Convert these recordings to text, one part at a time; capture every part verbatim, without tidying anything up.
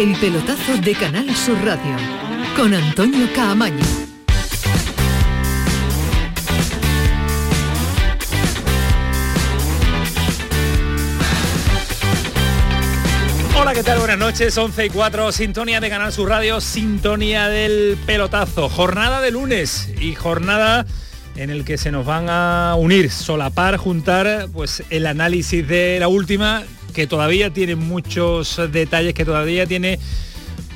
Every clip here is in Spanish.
El pelotazo de Canal Sur Radio con Antonio Caamaño. Hola, ¿qué tal? Buenas noches, once y cuatro, sintonía de Canal Sur Radio, sintonía del pelotazo. Jornada de lunes y jornada en el que se nos van a unir, solapar, juntar, pues el análisis de la última, que todavía tiene muchos detalles, que todavía tiene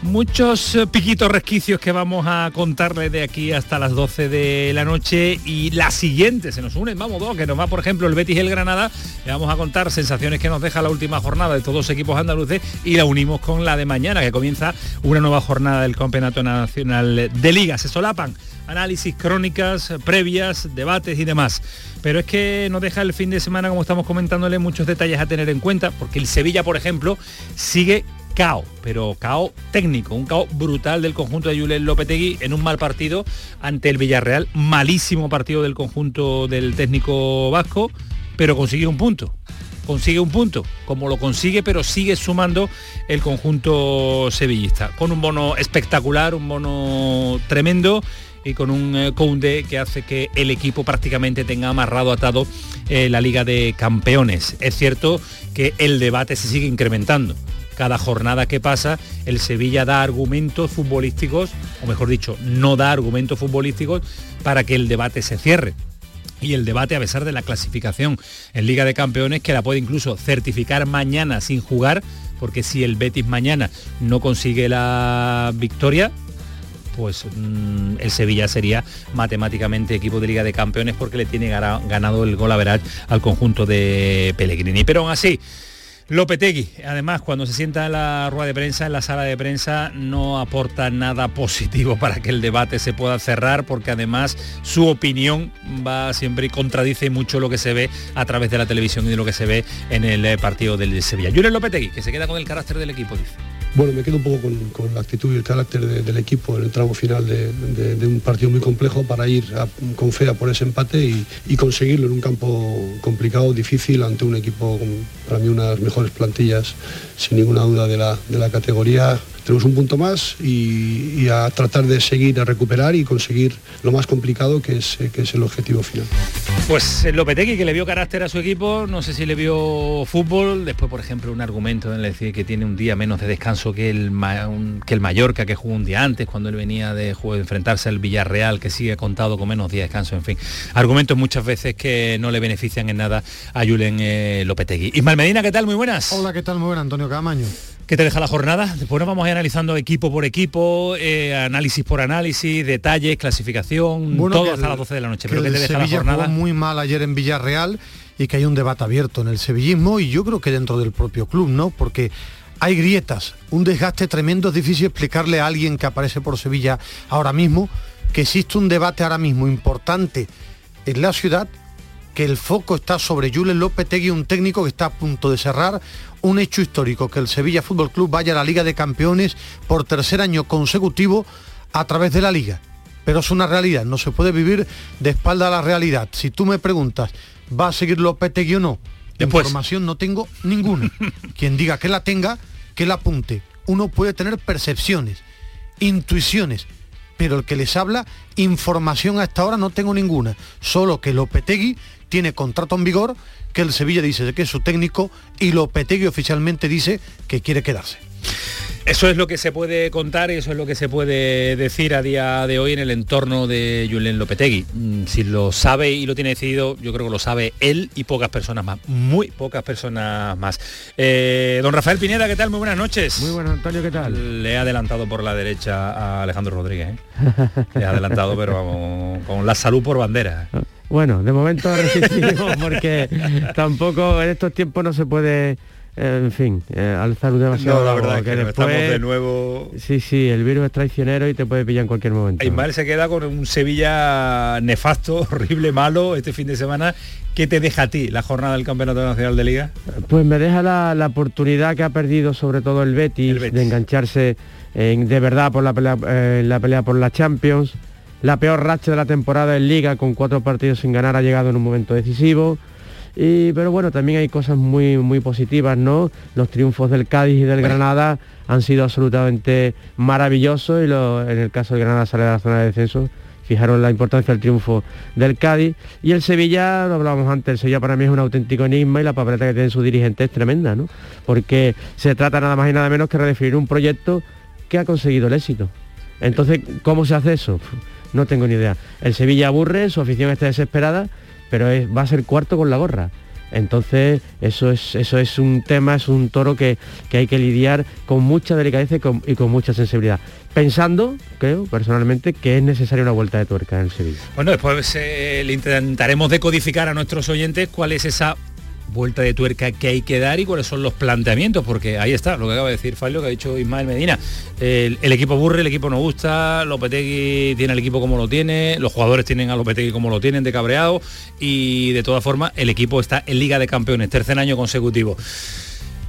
muchos piquitos, resquicios que vamos a contarles de aquí hasta las doce de la noche. Y la siguiente, se nos unen, vamos dos, que nos va por ejemplo el Betis y el Granada. Le vamos a contar sensaciones que nos deja la última jornada de todos los equipos andaluces y la unimos con la de mañana, que comienza una nueva jornada del Campeonato Nacional de Liga. Se solapan análisis, crónicas, previas, debates y demás. Pero es que nos deja el fin de semana, como estamos comentándole, muchos detalles a tener en cuenta, porque el Sevilla, por ejemplo, sigue cao, pero cao técnico, un cao brutal del conjunto de Julen Lopetegui en un mal partido ante el Villarreal, malísimo partido del conjunto del técnico vasco, pero consigue un punto, consigue un punto, como lo consigue, pero sigue sumando el conjunto sevillista, con un bono espectacular, un bono tremendo, y con un Koundé que hace que el equipo prácticamente tenga amarrado, atado eh, la Liga de Campeones. Es cierto que el debate se sigue incrementando. Cada jornada que pasa, el Sevilla da argumentos futbolísticos, o mejor dicho, no da argumentos futbolísticos para que el debate se cierre. Y el debate, a pesar de la clasificación en Liga de Campeones, que la puede incluso certificar mañana sin jugar, porque si el Betis mañana no consigue la victoria, pues mmm, el Sevilla sería matemáticamente equipo de Liga de Campeones, porque le tiene ganado el gol a Verat al conjunto de Pellegrini. Pero aún así, Lopetegui, además, cuando se sienta en la rueda de prensa, en la sala de prensa, no aporta nada positivo para que el debate se pueda cerrar, porque además su opinión va siempre y contradice mucho lo que se ve a través de la televisión y de lo que se ve en el partido del Sevilla. Julen Lopetegui, que se queda con el carácter del equipo, dice. Bueno, me quedo un poco con, con la actitud y el carácter de, del equipo en el tramo final de, de, de un partido muy complejo para ir a, con fe a por ese empate y, y conseguirlo en un campo complicado, difícil, ante un equipo, para mí, unas mejores plantillas, sin ninguna duda, de la, de la categoría. Tenemos un punto más y, y a tratar de seguir, a recuperar y conseguir lo más complicado, que es, que es el objetivo final. Pues Lopetegui, que le vio carácter a su equipo, no sé si le vio fútbol. Después, por ejemplo, un argumento en el decir que tiene un día menos de descanso que el, un, que el Mallorca, que jugó un día antes, cuando él venía de juego, enfrentarse al Villarreal, que sigue contado con menos días de descanso. En fin, argumentos muchas veces que no le benefician en nada a Julen eh, Lopetegui. Ismael Medina, ¿qué tal? Muy buenas. Hola, ¿qué tal? Muy buenas, Antonio Caamaño. ¿Qué te deja la jornada? Después nos vamos a ir analizando equipo por equipo, eh, análisis por análisis, detalles, clasificación, bueno, todo hasta el, las doce de la noche. Pero ¿qué te deja Sevilla la jornada? Jugó muy mal ayer en Villarreal, y que hay un debate abierto en el sevillismo y yo creo que dentro del propio club, ¿no? Porque hay grietas, un desgaste tremendo. Es difícil explicarle a alguien que aparece por Sevilla ahora mismo que existe un debate ahora mismo importante en la ciudad, que el foco está sobre Julen Lopetegui, un técnico que está a punto de cerrar un hecho histórico, que el Sevilla Fútbol Club vaya a la Liga de Campeones por tercer año consecutivo a través de la Liga. Pero es una realidad, no se puede vivir de espalda a la realidad. Si tú me preguntas, ¿va a seguir Lopetegui o no? Después. Información no tengo ninguna. Quien diga que la tenga, que la apunte. Uno puede tener percepciones, intuiciones, pero el que les habla, información hasta ahora no tengo ninguna. Solo que Lopetegui tiene contrato en vigor, que el Sevilla dice que es su técnico y Lopetegui oficialmente dice que quiere quedarse. Eso es lo que se puede contar y eso es lo que se puede decir a día de hoy en el entorno de Julen Lopetegui. Si lo sabe y lo tiene decidido, yo creo que lo sabe él y pocas personas más, muy pocas personas más. Eh, don Rafael Pineda, ¿qué tal? Muy buenas noches. Muy buenas, Antonio, ¿qué tal? Le he adelantado por la derecha a Alejandro Rodríguez, ¿eh? Le he adelantado, pero vamos, con la salud por bandera. Bueno, de momento resistimos porque tampoco en estos tiempos no se puede... Eh, en fin, eh, alzar un demasiado. No, la verdad es que después, estamos de nuevo. Sí, sí, el virus es traicionero y te puede pillar en cualquier momento. Ismael se queda con un Sevilla nefasto, horrible, malo este fin de semana. ¿Qué te deja a ti la jornada del Campeonato Nacional de Liga? Pues me deja la, la oportunidad que ha perdido sobre todo el Betis, el Betis. de engancharse en, de verdad por la pelea, eh, la pelea por la Champions. La peor racha de la temporada en Liga, con cuatro partidos sin ganar, ha llegado en un momento decisivo. Y, pero bueno, también hay cosas muy, muy positivas, ¿no? Los triunfos del Cádiz y del Granada han sido absolutamente maravillosos, y lo, en el caso del Granada sale de la zona de descenso. Fijaros la importancia del triunfo del Cádiz. Y el Sevilla, lo hablábamos antes, el Sevilla para mí es un auténtico enigma, y la papeleta que tienen sus dirigentes es tremenda, ¿no? Porque se trata nada más y nada menos que redefinir un proyecto que ha conseguido el éxito. Entonces, ¿cómo se hace eso? No tengo ni idea. El Sevilla aburre, su afición está desesperada, pero es, va a ser cuarto con la gorra. Entonces, eso es, eso es un tema, es un toro que, que hay que lidiar con mucha delicadeza y con, y con mucha sensibilidad. Pensando, creo, personalmente, que es necesaria una vuelta de tuerca en el Sevilla. Bueno, después eh, le intentaremos decodificar a nuestros oyentes cuál es esa vuelta de tuerca que hay que dar y cuáles son los planteamientos, porque ahí está lo que acaba de decir Fai, lo que ha dicho Ismael Medina. El, el equipo aburre, el equipo no gusta, Lopetegui tiene el equipo como lo tiene, los jugadores tienen a Lopetegui como lo tienen, de cabreado, y de todas formas el equipo está en Liga de Campeones, tercer año consecutivo.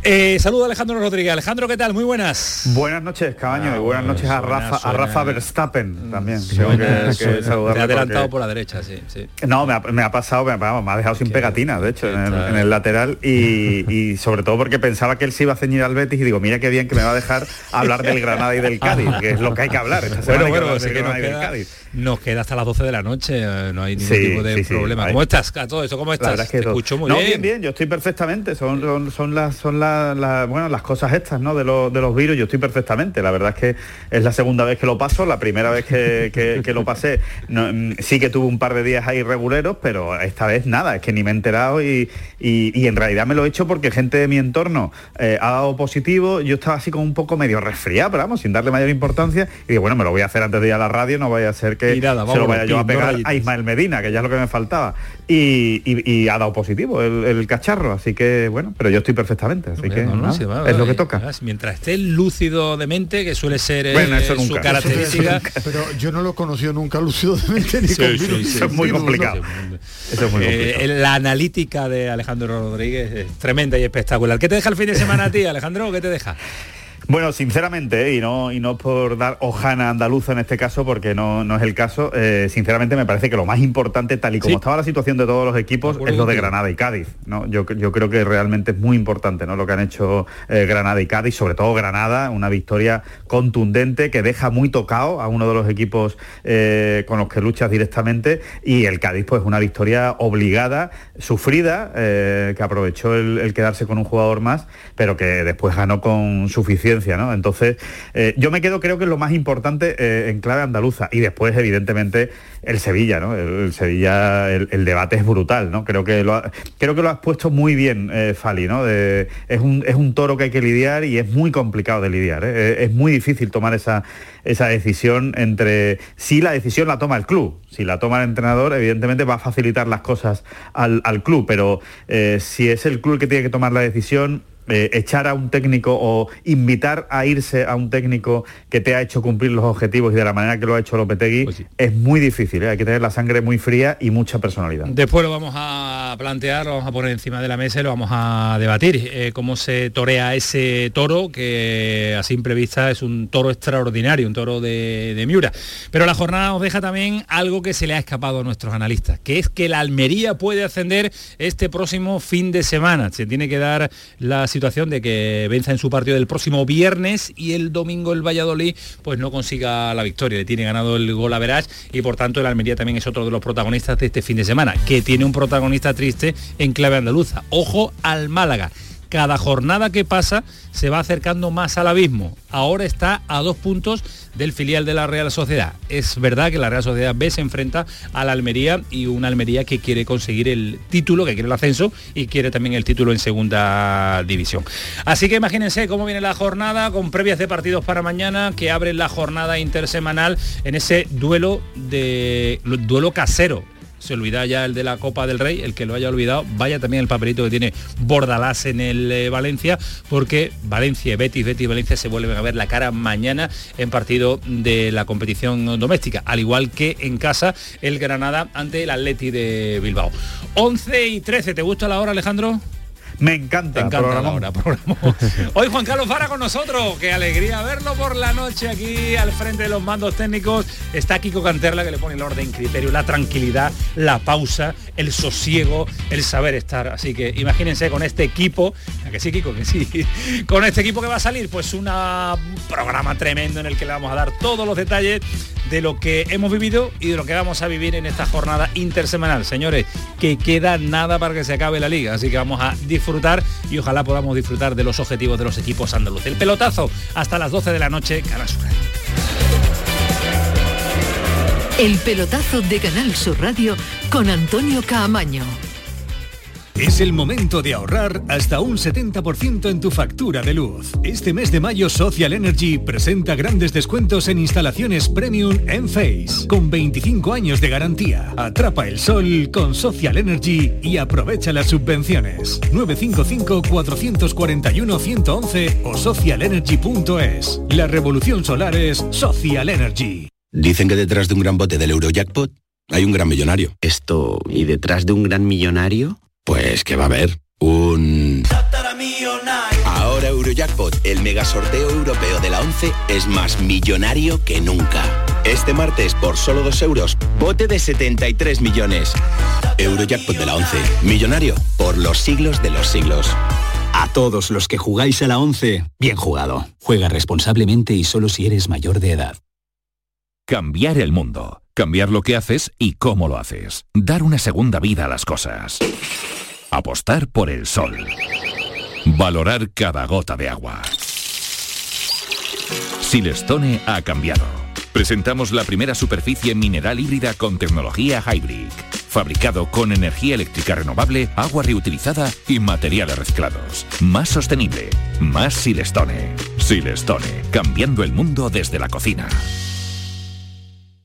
Eh, saludo a Alejandro Rodríguez. Alejandro, ¿qué tal? Muy buenas. Buenas noches, Cabaño, ah, y buenas noches a suena, Rafa, suena. a Rafa Verstappen también. Tengo que, que saludarle. Te ha adelantado porque... por la derecha, sí, sí. No, me ha, me ha pasado, me ha, me ha dejado sin pegatina, de hecho, en el, en el lateral, y, y sobre todo porque pensaba que él se iba a ceñir al Betis, y digo, mira qué bien que me va a dejar hablar del Granada y del Cádiz, que es lo que hay que hablar. Esta bueno, bueno, que, que nos, queda, nos queda hasta las doce de la noche, no hay ningún sí, tipo de sí, problema. Sí, ¿Cómo hay... estás? A todo esto, ¿cómo estás? Es que Te todo... escucho muy no, bien. No, bien, bien, yo estoy perfectamente, son, son, son las... Son las La, la, bueno, las cosas estas, ¿no? De, lo, de los virus, yo estoy perfectamente, la verdad es que es la segunda vez que lo paso, la primera vez que, que, que lo pasé, no, sí que tuve un par de días ahí reguleros, pero esta vez nada, es que ni me he enterado, y, y, y en realidad me lo he hecho porque gente de mi entorno eh, ha dado positivo, yo estaba así como un poco medio resfriado, pero vamos, sin darle mayor importancia, y digo, bueno, me lo voy a hacer antes de ir a la radio, no vaya a ser que nada, se lo vaya yo a pegar a Ismael Medina, que ya es lo que me faltaba, y, y, y ha dado positivo el, el cacharro, así que bueno, pero yo estoy perfectamente. Así que, no, no, no, sí, va, va, es lo que toca. Mientras esté lúcido de mente, que suele ser bueno, eh, su característica. Pero yo no lo he conocido nunca lúcido de mente, ni sí, con sí, virus, sí, eso es muy complicado. ¿No? Eso es muy complicado. Eh, la analítica de Alejandro Rodríguez es tremenda y espectacular. ¿Qué te deja el fin de semana a ti, Alejandro? ¿Qué te deja? Bueno, sinceramente, eh, y no y no por dar hojana andaluza en este caso, porque no, no es el caso, eh, sinceramente me parece que lo más importante, tal y como ¿Sí? estaba la situación de todos los equipos, es lo de Granada y Cádiz, ¿no? Yo, yo creo que realmente es muy importante, ¿no? Lo que han hecho eh, Granada y Cádiz, sobre todo Granada, una victoria contundente que deja muy tocado a uno de los equipos eh, con los que luchas directamente, y el Cádiz, pues una victoria obligada, sufrida, eh, que aprovechó el, el quedarse con un jugador más, pero que después ganó con suficiencia, ¿no? Entonces, eh, yo me quedo, creo que es lo más importante eh, en clave andaluza, y después, evidentemente, el Sevilla, ¿no? El, el Sevilla, el, el debate es brutal, ¿no? Creo que lo, ha, creo que lo has puesto muy bien, eh, Fali, ¿no? De, es, un, es un toro que hay que lidiar, y es muy complicado de lidiar, ¿eh? Es muy difícil tomar esa, esa decisión entre... Si la decisión la toma el club, si la toma el entrenador, evidentemente va a facilitar las cosas al, al club, pero eh, si es el club el que tiene que tomar la decisión... Eh, echar a un técnico o invitar a irse a un técnico que te ha hecho cumplir los objetivos y de la manera que lo ha hecho Lopetegui, pues sí, es muy difícil, ¿eh? Hay que tener la sangre muy fría y mucha personalidad. Después lo vamos a plantear, lo vamos a poner encima de la mesa y lo vamos a debatir, eh, cómo se torea ese toro, que a simple vista es un toro extraordinario, un toro de, de Miura. Pero la jornada nos deja también algo que se le ha escapado a nuestros analistas, que es que la Almería puede ascender este próximo fin de semana. Se tiene que dar las situación de que venza en su partido del próximo viernes, y el domingo el Valladolid pues no consiga la victoria, le tiene ganado el gol a Verás, y por tanto el Almería también es otro de los protagonistas de este fin de semana, que tiene un protagonista triste en clave andaluza. Ojo al Málaga, cada jornada que pasa se va acercando más al abismo, ahora está a dos puntos del filial de la Real Sociedad. Es verdad que la Real Sociedad B se enfrenta a la Almería, y una Almería que quiere conseguir el título, que quiere el ascenso y quiere también el título en segunda división. Así que imagínense cómo viene la jornada, con previas de partidos para mañana, que abren la jornada intersemanal en ese duelo de duelo casero. Se olvida ya el de la Copa del Rey, el que lo haya olvidado, vaya también el papelito que tiene Bordalás en el eh, Valencia, porque Valencia y Betis, Betis y Valencia se vuelven a ver la cara mañana en partido de la competición doméstica, al igual que en casa el Granada ante el Atleti de Bilbao. once y trece, ¿te gusta la hora, Alejandro? Me encanta. Me encanta la hora, programón. Hoy Juan Carlos Fara con nosotros. Qué alegría verlo por la noche aquí al frente de los mandos técnicos. Está Kiko Canterla, que le pone el orden, criterio, la tranquilidad, la pausa, el sosiego, el saber estar. Así que imagínense con este equipo, que sí, Kiko, que sí, con este equipo que va a salir, pues una, un programa tremendo en el que le vamos a dar todos los detalles de lo que hemos vivido y de lo que vamos a vivir en esta jornada intersemanal. Señores, que queda nada para que se acabe la liga, así que vamos a disfrutar y ojalá podamos disfrutar de los objetivos de los equipos andaluces. El pelotazo hasta las doce de la noche, Canal Sur Radio. El pelotazo de Canal Sur Radio con Antonio Caamaño. Es el momento de ahorrar hasta un setenta por ciento en tu factura de luz. Este mes de mayo Social Energy presenta grandes descuentos en instalaciones premium en Face, con veinticinco años de garantía. Atrapa el sol con Social Energy y aprovecha las subvenciones. nueve cinco cinco, cuatro cuatro uno, uno uno uno o social energy punto es. La revolución solar es Social Energy. Dicen que detrás de un gran bote del Eurojackpot hay un gran millonario. Esto, ¿y detrás de un gran millonario? Pues que va a haber un... Ahora Eurojackpot, el mega sorteo europeo de la once, es más millonario que nunca. Este martes, por solo dos euros, bote de setenta y tres millones. Eurojackpot de la once, millonario por los siglos de los siglos. A todos los que jugáis a la once, bien jugado. Juega responsablemente y solo si eres mayor de edad. Cambiar el mundo. Cambiar lo que haces y cómo lo haces. Dar una segunda vida a las cosas. Apostar por el sol. Valorar cada gota de agua. Silestone ha cambiado. Presentamos la primera superficie mineral híbrida con tecnología Hybrid. Fabricado con energía eléctrica renovable, agua reutilizada y materiales reciclados. Más sostenible. Más Silestone. Silestone. Cambiando el mundo desde la cocina.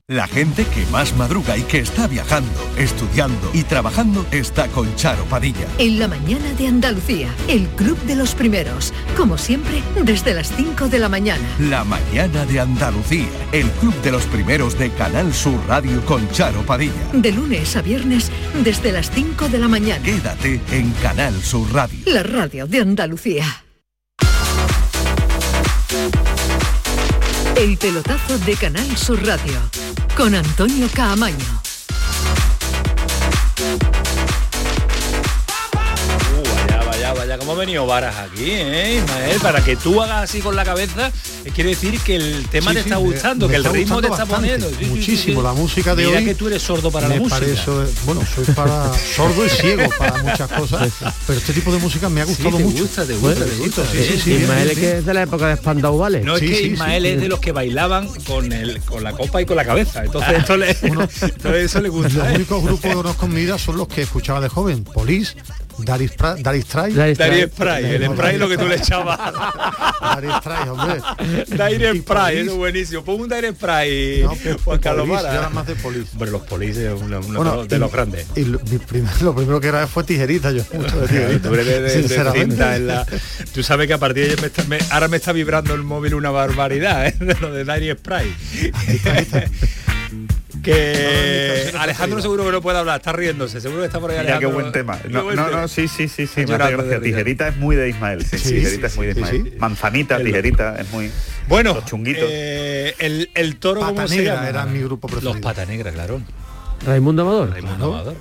La gente que más madruga y que está viajando, estudiando y trabajando está con Charo Padilla. En la mañana de Andalucía, el club de los primeros, como siempre, desde las cinco de la mañana. La mañana de Andalucía, el club de los primeros de Canal Sur Radio con Charo Padilla. De lunes a viernes, desde las cinco de la mañana. Quédate en Canal Sur Radio. La radio de Andalucía. El pelotazo de Canal Sur Radio. Con Antonio Caamaño. Uh, vaya, vaya, vaya, cómo ha venido Varas aquí, ¿eh, Ismael? Para que tú hagas así con la cabeza, quiere decir que el tema sí, te sí, está gustando, me, me que el ritmo te está bastante, poniendo. Sí, muchísimo, sí, sí, sí. La música de Mira hoy... Mira que tú eres sordo para la música. Eso, bueno, soy para sordo y ciego para muchas cosas, pero este tipo de música me ha gustado sí, te mucho. Gusta, te gusta, te gusta. Sí, sí, sí, Ismael sí, es sí. que es de la época de Spandau Ballet. No, es sí, que sí, Ismael sí, es sí. de los que bailaban con el con la copa y con la cabeza. Entonces, esto le, Uno, entonces eso le gusta. Los ¿eh? únicos grupos de unos comida son los que escuchaba de joven. Police, Daris Spray. Daris Spray, el spray lo que tú le echabas. Daris Spray, hombre. Dire Spray, eso es buenísimo. Pon un Dire Spray, no, Juan Carlos Mara. Más de polis. Bueno, los polis es uno, uno bueno, de y, los grandes. Y lo, mi primer, lo primero que era fue tijerita, yo mucho de tijerita. Tú, de, sinceramente. De en la... Tú sabes que a partir de ayer me está, me, ahora me está vibrando el móvil una barbaridad, ¿eh? De lo de Dire Spray. Ahí está, ahí está. Que Alejandro seguro que no puede hablar, está riéndose, seguro que está por ahí Alejandro. Ya, qué buen tema. No, buen no, tema. no, sí, sí, sí, sí, me hace gracia. Tijerita es muy de Ismael, sí, sí, sí, tijerita sí, es muy de Ismael. Sí, sí. Manzanita, el... tijerita, es muy... Bueno, los chunguitos. Eh, el, el toro, ¿cómo se llama? Era mi grupo preferido. Los Pata Negra, claro. Raimundo Amador. Raimundo ¿No? Amador.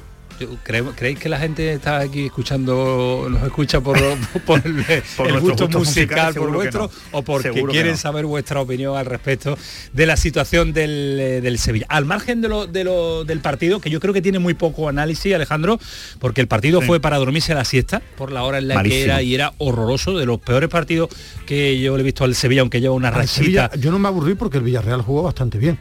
¿Creéis que la gente está aquí escuchando, nos escucha por, por el, por el gusto musical, por vuestro, no. o porque seguro quieren no. saber vuestra opinión al respecto de la situación del, del Sevilla? Al margen de lo, de lo, del partido, que yo creo que tiene muy poco análisis, Alejandro, porque el partido sí. fue para dormirse a la siesta, por la hora en la Malísimo. que era, y era horroroso, de los peores partidos que yo le he visto al Sevilla, aunque lleva una rachita. Yo no me aburrí porque el Villarreal jugó bastante bien.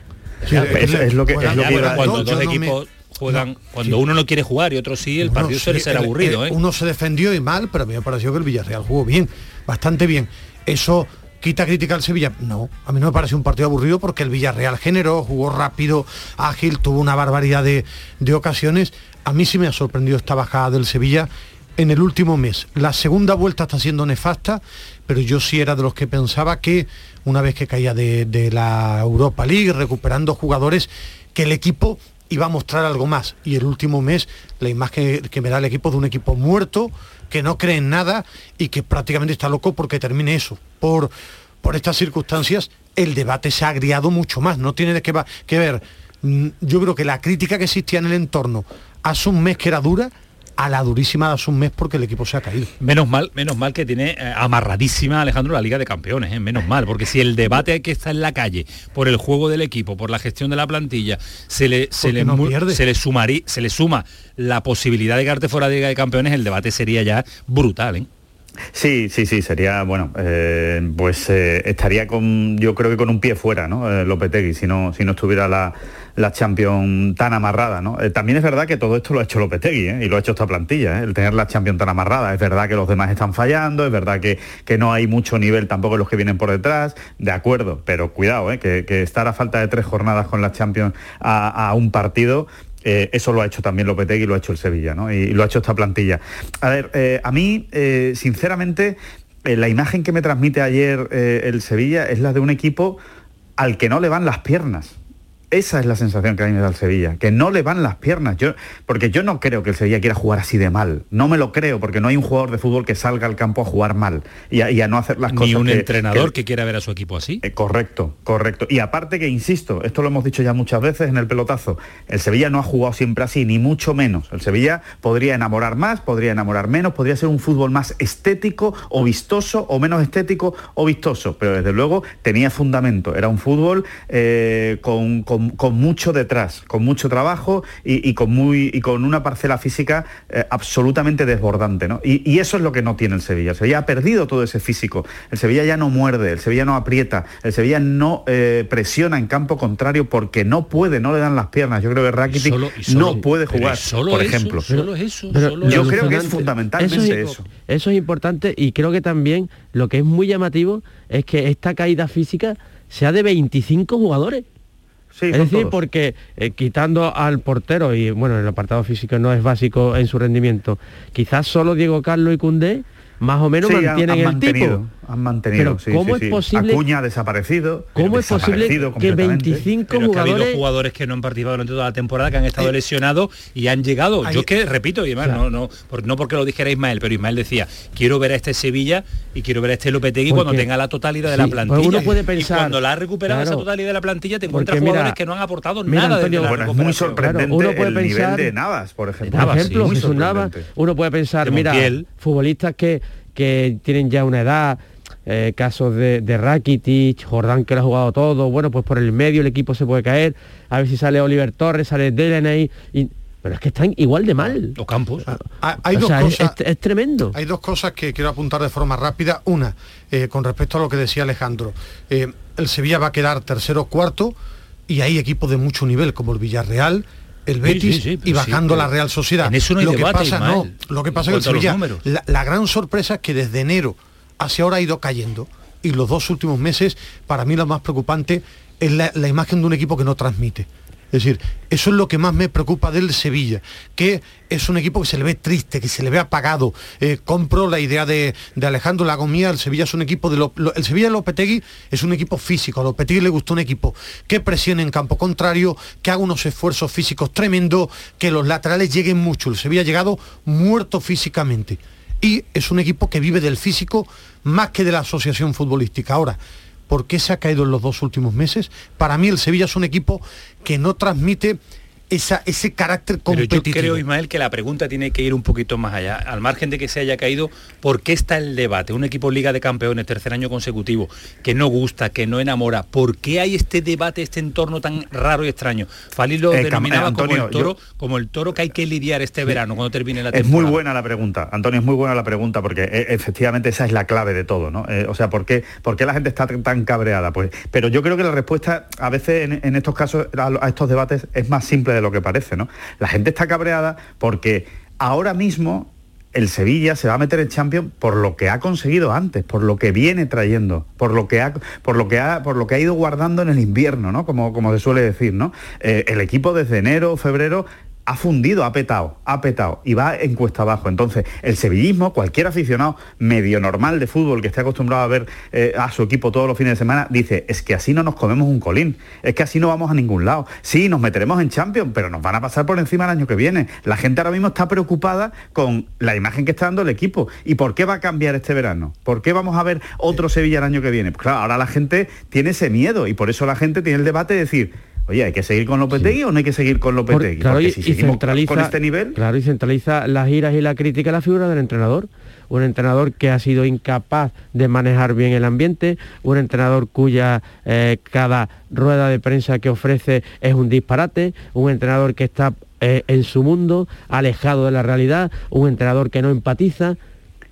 Sí, es, es, es lo que, bueno, es lo que era, cuando dos equipos... Me... juegan no, cuando sí. uno no quiere jugar y otro sí, el uno, partido suele sí, ser el, aburrido. El, ¿eh? Uno se defendió y mal, pero a mí me pareció que el Villarreal jugó bien, bastante bien. Eso quita crítica al Sevilla. No, a mí no me parece un partido aburrido porque el Villarreal generó, jugó rápido, ágil, tuvo una barbaridad de, de ocasiones. A mí sí me ha sorprendido esta bajada del Sevilla en el último mes. La segunda vuelta está siendo nefasta, pero yo sí era de los que pensaba que una vez que caía de, de la Europa League, recuperando jugadores, que el equipo iba a mostrar algo más. Y el último mes, la imagen que, que me da el equipo, de un equipo muerto, que no cree en nada y que prácticamente está loco porque termine eso. Por, por estas circunstancias, el debate se ha agriado mucho más. No tiene que, va, que ver. Yo creo que la crítica que existía en el entorno hace un mes, que era dura, a la durísima de hace un mes, porque el equipo se ha caído. Menos mal, menos mal que tiene eh, amarradísima, Alejandro, la Liga de Campeones, ¿eh? Menos mal, porque si el debate hay que estar en la calle por el juego del equipo, por la gestión de la plantilla, se le, se le, no se le, sumarí, se le suma la posibilidad de quedarte fuera de Liga de Campeones, el debate sería ya brutal, ¿eh? Sí, sí, sí, sería, bueno, eh, pues eh, estaría con, yo creo que con un pie fuera, ¿no? Eh, Lopetegui, si no, si no estuviera la, la Champions tan amarrada, ¿no? Eh, también es verdad que todo esto lo ha hecho Lopetegui, ¿eh? Y lo ha hecho esta plantilla, ¿eh? El tener la Champions tan amarrada. Es verdad que los demás están fallando, es verdad que, que no hay mucho nivel tampoco en los que vienen por detrás, de acuerdo, pero cuidado, ¿eh? Que, que estar a falta de tres jornadas con la Champions a, a un partido... Eh, eso lo ha hecho también Lopetegui, lo ha hecho el Sevilla, ¿no? Y, y lo ha hecho esta plantilla. A ver, eh, a mí, eh, sinceramente, eh, la imagen que me transmite ayer eh, el Sevilla es la de un equipo al que no le van las piernas. Esa es la sensación que a mí me da el Sevilla, que no le van las piernas. Yo, porque yo no creo que el Sevilla quiera jugar así de mal. No me lo creo, porque no hay un jugador de fútbol que salga al campo a jugar mal y a, y a no hacer las cosas. Ni un que, entrenador que, que quiera ver a su equipo así. Eh, correcto, correcto. Y aparte que, insisto, esto lo hemos dicho ya muchas veces en el pelotazo, el Sevilla no ha jugado siempre así, ni mucho menos. El Sevilla podría enamorar más, podría enamorar menos, podría ser un fútbol más estético o vistoso, o menos estético o vistoso. Pero desde luego tenía fundamento. Era un fútbol eh, con... con Con, con mucho detrás, con mucho trabajo y, y, con, muy, y con una parcela física eh, absolutamente desbordante, ¿no? Y, y eso es lo que no tiene el Sevilla. El Sevilla ha perdido todo ese físico. El Sevilla ya no muerde, el Sevilla no aprieta, el Sevilla no eh, presiona en campo contrario porque no puede, no le dan las piernas. Yo creo que Rakitic solo, solo, no puede jugar, solo por eso, ejemplo. Solo eso, pero, solo yo creo que es fundamentalmente eso, es, eso. Eso es importante, y creo que también lo que es muy llamativo es que esta caída física sea de veinticinco jugadores. Sí, es decir, todos. Porque eh, quitando al portero, y bueno, el apartado físico no es básico en su rendimiento, quizás solo Diego Carlos y Koundé más o menos sí, mantienen han, han el mantenido, tipo. Han mantenido, pero sí, ¿cómo sí, es sí. posible? Acuña ha desaparecido. ¿Cómo es desaparecido posible que veinticinco pero jugadores... Que ha habido jugadores que no han participado durante toda la temporada, que han estado eh, lesionados y han llegado. Hay... Yo es que, repito, y además, claro. no, no, por, no porque lo dijera Ismael, pero Ismael decía, quiero ver a este Sevilla y quiero ver a este Lopetegui porque... cuando tenga la totalidad sí, de la plantilla. Uno puede pensar, y cuando la ha recuperado claro, esa totalidad de la plantilla, te encuentras mira, jugadores que no han aportado mira, nada Antonio, desde la recuperación. Es muy sorprendente claro, uno puede el pensar, nivel de Navas, por ejemplo. Por ejemplo, sí, Jesús Navas, uno puede pensar, mira, futbolistas que... que tienen ya una edad, eh, casos de, de Rakitic, Jordán que lo ha jugado todo, bueno, pues por el medio el equipo se puede caer, a ver si sale Oliver Torres, sale Delaney, y, pero es que están igual de mal. Los Campos. Ah, hay o dos sea, cosas, es, es, es tremendo. Hay dos cosas que quiero apuntar de forma rápida. Una, eh, con respecto a lo que decía Alejandro, eh, el Sevilla va a quedar tercero o cuarto, y hay equipos de mucho nivel, como el Villarreal, el Betis sí, sí, sí, y bajando sí, la Real Sociedad. En eso no hay lo, debate, que pasa, no, lo que pasa es que el Sevilla, la, la gran sorpresa es que desde enero hacia ahora ha ido cayendo, y los dos últimos meses, para mí lo más preocupante es la, la imagen de un equipo que no transmite. Es decir, eso es lo que más me preocupa del Sevilla, que es un equipo que se le ve triste, que se le ve apagado. Eh, compro la idea de, de Alejandro, la hago mía. El Sevilla es un equipo de lo, lo, el Sevilla de Lopetegui es un equipo físico. A Lopetegui le gustó un equipo que presione en campo contrario, que haga unos esfuerzos físicos tremendos, que los laterales lleguen mucho. El Sevilla ha llegado muerto físicamente, y es un equipo que vive del físico más que de la asociación futbolística. Ahora, ¿por qué se ha caído en los dos últimos meses? Para mí el Sevilla es un equipo que no transmite esa, ese carácter competitivo. Pero yo creo, Ismael, que la pregunta tiene que ir un poquito más allá. Al margen de que se haya caído, ¿por qué está el debate? Un equipo Liga de Campeones, tercer año consecutivo, que no gusta, que no enamora. ¿Por qué hay este debate, este entorno tan raro y extraño? Fali lo eh, denominaba eh, Antonio, como, el toro, yo... como el toro que hay que lidiar este verano, cuando termine la temporada. Es muy buena la pregunta, Antonio, es muy buena la pregunta, porque eh, efectivamente esa es la clave de todo, ¿no? Eh, o sea, ¿por qué, ¿por qué la gente está tan cabreada? Pues, pero yo creo que la respuesta, a veces, en, en estos casos, a, a estos debates, es más simple de de lo que parece, ¿no? La gente está cabreada porque ahora mismo el Sevilla se va a meter en Champions por lo que ha conseguido antes, por lo que viene trayendo, por lo que ha, por lo que ha, por lo que ha ido guardando en el invierno, ¿no? Como, como se suele decir, ¿no? Eh, el equipo desde enero, febrero ha fundido, ha petado, ha petado y va en cuesta abajo. Entonces, el sevillismo, cualquier aficionado medio normal de fútbol que esté acostumbrado a ver eh, a su equipo todos los fines de semana, dice, es que así no nos comemos un colín, es que así no vamos a ningún lado. Sí, nos meteremos en Champions, pero nos van a pasar por encima el año que viene. La gente ahora mismo está preocupada con la imagen que está dando el equipo. ¿Y por qué va a cambiar este verano? ¿Por qué vamos a ver otro Sevilla el año que viene? Pues claro, ahora la gente tiene ese miedo y por eso la gente tiene el debate de decir, oye, ¿hay que seguir con Lopetegui sí. o no hay que seguir con Lopetegui? Por, claro, Porque si y seguimos centraliza, con este nivel... Claro, y centraliza las giras y la crítica a la figura del entrenador. Un entrenador que ha sido incapaz de manejar bien el ambiente, un entrenador cuya eh, cada rueda de prensa que ofrece es un disparate, un entrenador que está eh, en su mundo, alejado de la realidad, un entrenador que no empatiza.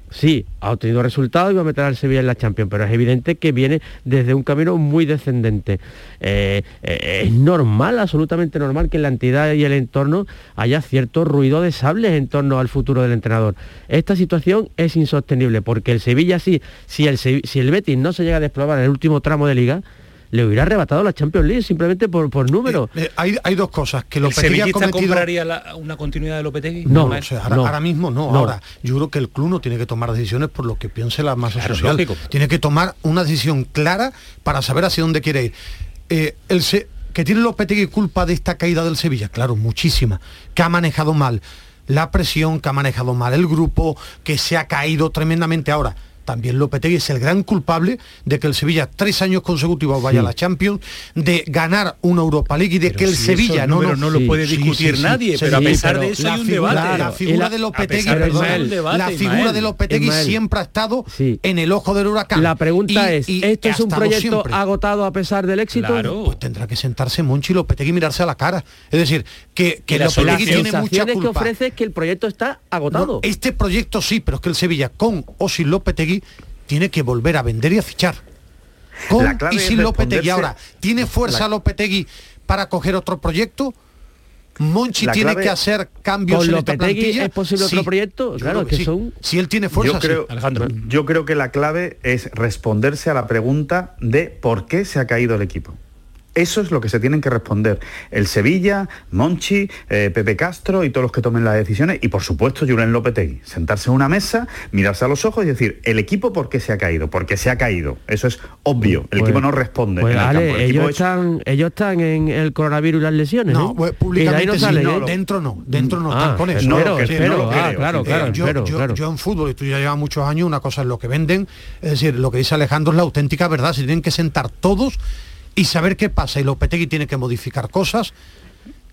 Sí, ha obtenido resultados y va a meter al Sevilla en la Champions, pero es evidente que viene desde un camino muy descendente. Eh, eh, es normal, absolutamente normal, que en la entidad y el entorno haya cierto ruido de sables en torno al futuro del entrenador. Esta situación es insostenible, porque el Sevilla, sí, si el, si el Betis no se llega a desplobar en el último tramo de Liga, le hubiera arrebatado la Champions League simplemente por, por número. Eh, eh, hay, hay dos cosas. Que Lopetegui ha cometido... compraría la, una continuidad de Lopetegui? No, no, o sea, ahora, no, ahora mismo no, no. Ahora, yo creo que el club no tiene que tomar decisiones por lo que piense la masa claro, social. Lógico. Tiene que tomar una decisión clara para saber hacia dónde quiere ir. Eh, el se... ¿Que tiene Lopetegui culpa de esta caída del Sevilla? Claro, muchísima. Que ha manejado mal la presión, que ha manejado mal el grupo, que se ha caído tremendamente ahora. También Lopetegui es el gran culpable de que el Sevilla tres años consecutivos vaya sí. a la Champions, de ganar una Europa League y de pero que el si Sevilla no, no, no sí. lo puede discutir sí, sí, sí, nadie, sí, pero sí, a pesar pero de eso hay un debate. La, la figura la, de Lopetegui, perdón, Ismael, debate, la figura Ismael, de Lopetegui Ismael. siempre ha estado sí. en el ojo del huracán. La pregunta y, es, y ¿esto es un proyecto siempre. agotado a pesar del éxito? Claro. Pues tendrá que sentarse Monchi Lopetegui y mirarse a la cara. Es decir, que, que Lopetegui tiene mucha culpa. Que ofrece es que el proyecto está agotado. No, este proyecto sí, pero es que el Sevilla con o sin Lopetegui tiene que volver a vender y a fichar. Con y sin Lopetegui ahora. ¿Tiene fuerza la... Lopetegui para coger otro proyecto? Monchi la tiene clave... que hacer cambios en esta plantilla. ¿Es posible otro sí. proyecto? Yo claro, que sí. son... Si él tiene fuerza, yo creo, sí. Alejandro. Yo creo que la clave es responderse a la pregunta de por qué se ha caído el equipo. Eso es lo que se tienen que responder el Sevilla, Monchi, eh, Pepe Castro y todos los que tomen las decisiones y por supuesto Julen Lopetegui. Sentarse en una mesa, mirarse a los ojos y decir, el equipo ¿por qué se ha caído? Porque se ha caído. Eso es obvio. El pues, equipo no responde. Pues, en el Ale, campo. El ellos, equipo están, es... ellos están en el coronavirus y las lesiones. No, ¿eh? pues, públicamente no sí, sale, no, ¿eh? dentro no, dentro no ah, están con eso. No, espero, lo que, espero, no lo ah, creo. Claro, claro, eh, yo, espero, yo, claro. yo en fútbol, y tú ya llevas muchos años, una cosa es lo que venden, es decir, lo que dice Alejandro es la auténtica verdad. Se tienen que sentar todos y saber qué pasa, y Lopetegui tiene que modificar cosas.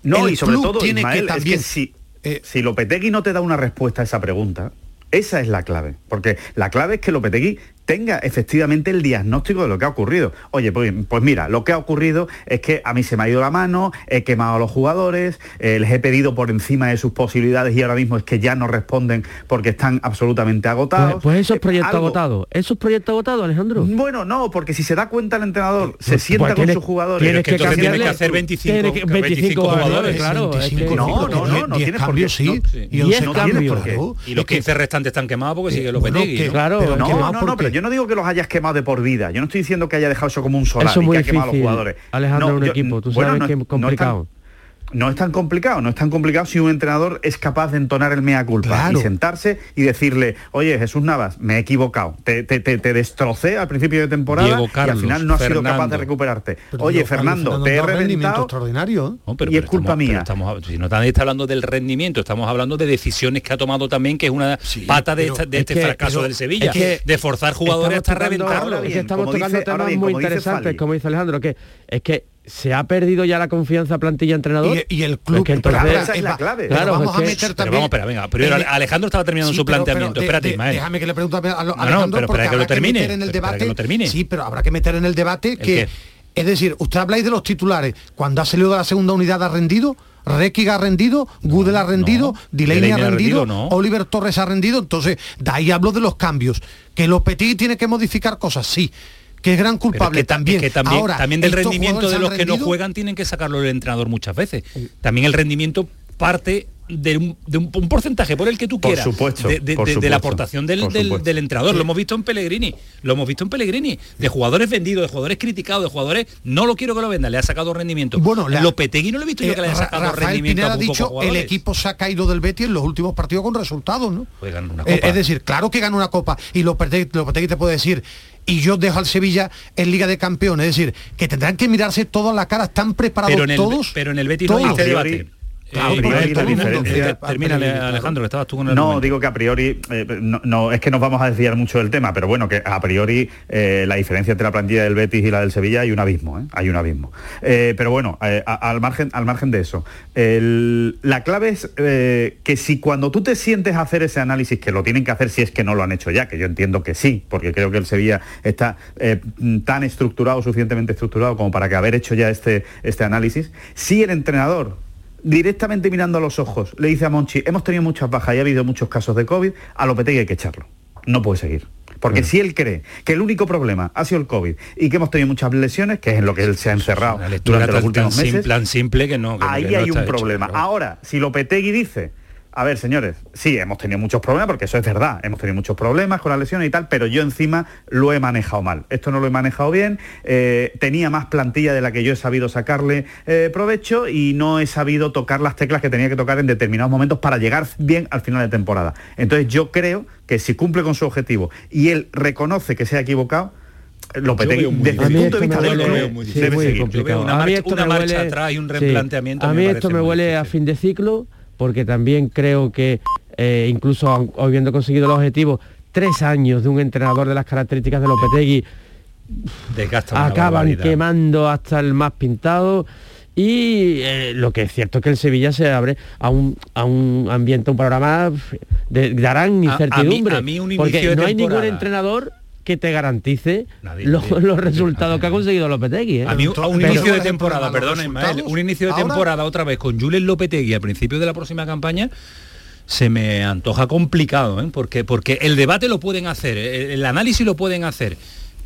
No, el y sobre todo, tiene Ismael, que también... es que si, eh... si Lopetegui no te da una respuesta a esa pregunta, esa es la clave, porque la clave es que Lopetegui tenga efectivamente el diagnóstico de lo que ha ocurrido. Oye, pues, pues mira, lo que ha ocurrido es que a mí se me ha ido la mano, he quemado a los jugadores, eh, les he pedido por encima de sus posibilidades y ahora mismo es que ya no responden porque están absolutamente agotados. Pues, pues eso es proyecto eh, agotado. ¿Eso es proyecto agotado, Alejandro? Bueno, no, porque si se da cuenta el entrenador, pues, se pues, sienta pues, con tienes, sus jugadores... Tienes que, cambiarle, tienes que hacer veinticinco, veinticinco, veinticinco jugadores, claro. veinticinco, es que, no, no, no, no tienes por qué. Sí, y no tienes por qué. Y los quince restantes están quemados porque sigue Lopetegui. Claro, no, no, pero yo no digo que los hayas quemado de por vida. Yo no estoy diciendo que haya dejado eso como un solar y que difícil, ha quemado a los jugadores. Alejandro, no, un yo, equipo, tú bueno, sabes no, que es complicado. No es tan complicado, no es tan complicado si un entrenador es capaz de entonar el mea culpa claro. y sentarse y decirle, oye, Jesús Navas, me he equivocado, te, te, te, te destrocé al principio de temporada Diego Carlos, y al final no has Fernando. sido capaz de recuperarte. Pero oye, Diego Fernando, Carlos, te he reventado extraordinario. No, pero, y pero es culpa estamos, mía. Estamos, si no nadie está hablando del rendimiento, estamos hablando de decisiones que ha tomado también, que es una sí, pata de, esta, de es este que, fracaso pero, del Sevilla, es que, de forzar jugadores hasta reventarlo. Bien, es que estamos tocando dice, temas bien, muy interesantes, como dice Alejandro, que es que se ha perdido ya la confianza plantilla entrenador y, y el club pues entonces, pero esa es la clave claro, pero vamos es que, a meter también pero vamos espera venga primero el, Alejandro estaba terminando sí, su pero, planteamiento pero, espérate de, Ismael. Déjame que le pregunte a Alejandro no, no, pero porque habrá que, lo termine, que meter en el debate lo termine. Sí pero habrá que meter en el debate ¿El que qué? Es decir, usted habláis de los titulares cuando ha salido de la segunda unidad ha rendido Rekic ha rendido, Gudel ha rendido, no, Delaney ha rendido, rendido no. Oliver Torres ha rendido, entonces de ahí hablo de los cambios que Lopetegui tiene que modificar cosas sí que es gran culpable es que, también. Es que también, ahora, también del rendimiento de los que no juegan tienen que sacarlo el entrenador muchas veces. También el rendimiento parte de un, de un, un porcentaje por el que tú quieras, por supuesto, de, de, por de, de la aportación del, del, del entrenador. Sí. Lo hemos visto en Pellegrini, lo hemos visto en Pellegrini, de jugadores vendidos, de jugadores criticados, de jugadores, no lo quiero que lo venda, le ha sacado rendimiento. Bueno, la, Lopetegui no lo he visto eh, yo que le haya sacado Rafael rendimiento. Pineda a ha dicho, el equipo se ha caído del Betis en los últimos partidos con resultados, ¿no? Pues ganan una copa. Es, es decir, claro que gana una copa, y Lopetegui, Lopetegui te puede decir, y yo dejo al Sevilla en Liga de Campeones, es decir, que tendrán que mirarse todas las caras, están preparados pero el, todos. Pero en el Betis todos. No hay este debate. A priori eh, la diferencia. Termina, Alejandro, estabas tú con el. No, argumento. Digo que a priori, eh, no, no, es que nos vamos a desviar mucho del tema, pero bueno, que a priori eh, la diferencia entre la plantilla del Betis y la del Sevilla hay un abismo, ¿eh? Hay un abismo. Eh, pero bueno, eh, a, al, margen, al margen de eso, el, la clave es eh, que si cuando tú te sientes a hacer ese análisis, que lo tienen que hacer si es que no lo han hecho ya, que yo entiendo que sí, porque creo que el Sevilla está eh, tan estructurado, suficientemente estructurado, como para que haber hecho ya este, este análisis, si el entrenador, directamente mirando a los ojos, le dice a Monchi, hemos tenido muchas bajas y ha habido muchos casos de COVID, a Lopetegui hay que echarlo. No puede seguir. Porque bueno, si él cree que el único problema ha sido el COVID y que hemos tenido muchas lesiones, que es en lo que él se ha encerrado durante los últimos meses, plan simple que no, que ahí que hay no un problema. Hecho, pero... Ahora, si Lopetegui dice, a ver, señores, sí, hemos tenido muchos problemas, porque eso es verdad, hemos tenido muchos problemas con las lesiones y tal, pero yo encima lo he manejado mal, esto no lo he manejado bien, eh, tenía más plantilla de la que yo he sabido sacarle eh, provecho y no he sabido tocar las teclas que tenía que tocar en determinados momentos para llegar bien al final de temporada. Entonces yo creo que si cumple con su objetivo y él reconoce que se ha equivocado, Lopetegui, desde el punto de vista del club, debe seguir. Una marcha atrás y un replanteamiento. A mí esto me huele a fin de ciclo, porque también creo que, eh, incluso habiendo conseguido los objetivos, tres años de un entrenador de las características de Lopetegui acaban quemando hasta el más pintado. Y eh, lo que es cierto es que el Sevilla se abre a un, a un ambiente, un panorama de gran incertidumbre, a, a mí, a mí porque no hay ningún entrenador que te garantice nadie, los, los resultados nadie, que ha conseguido Lopetegui, ¿eh? A mí un, un pero, inicio de temporada, perdona Ismael, un inicio de temporada ahora, otra vez con Julen Lopetegui al principio de la próxima campaña, se me antoja complicado, ¿eh? Porque, porque el debate lo pueden hacer, el, el análisis lo pueden hacer,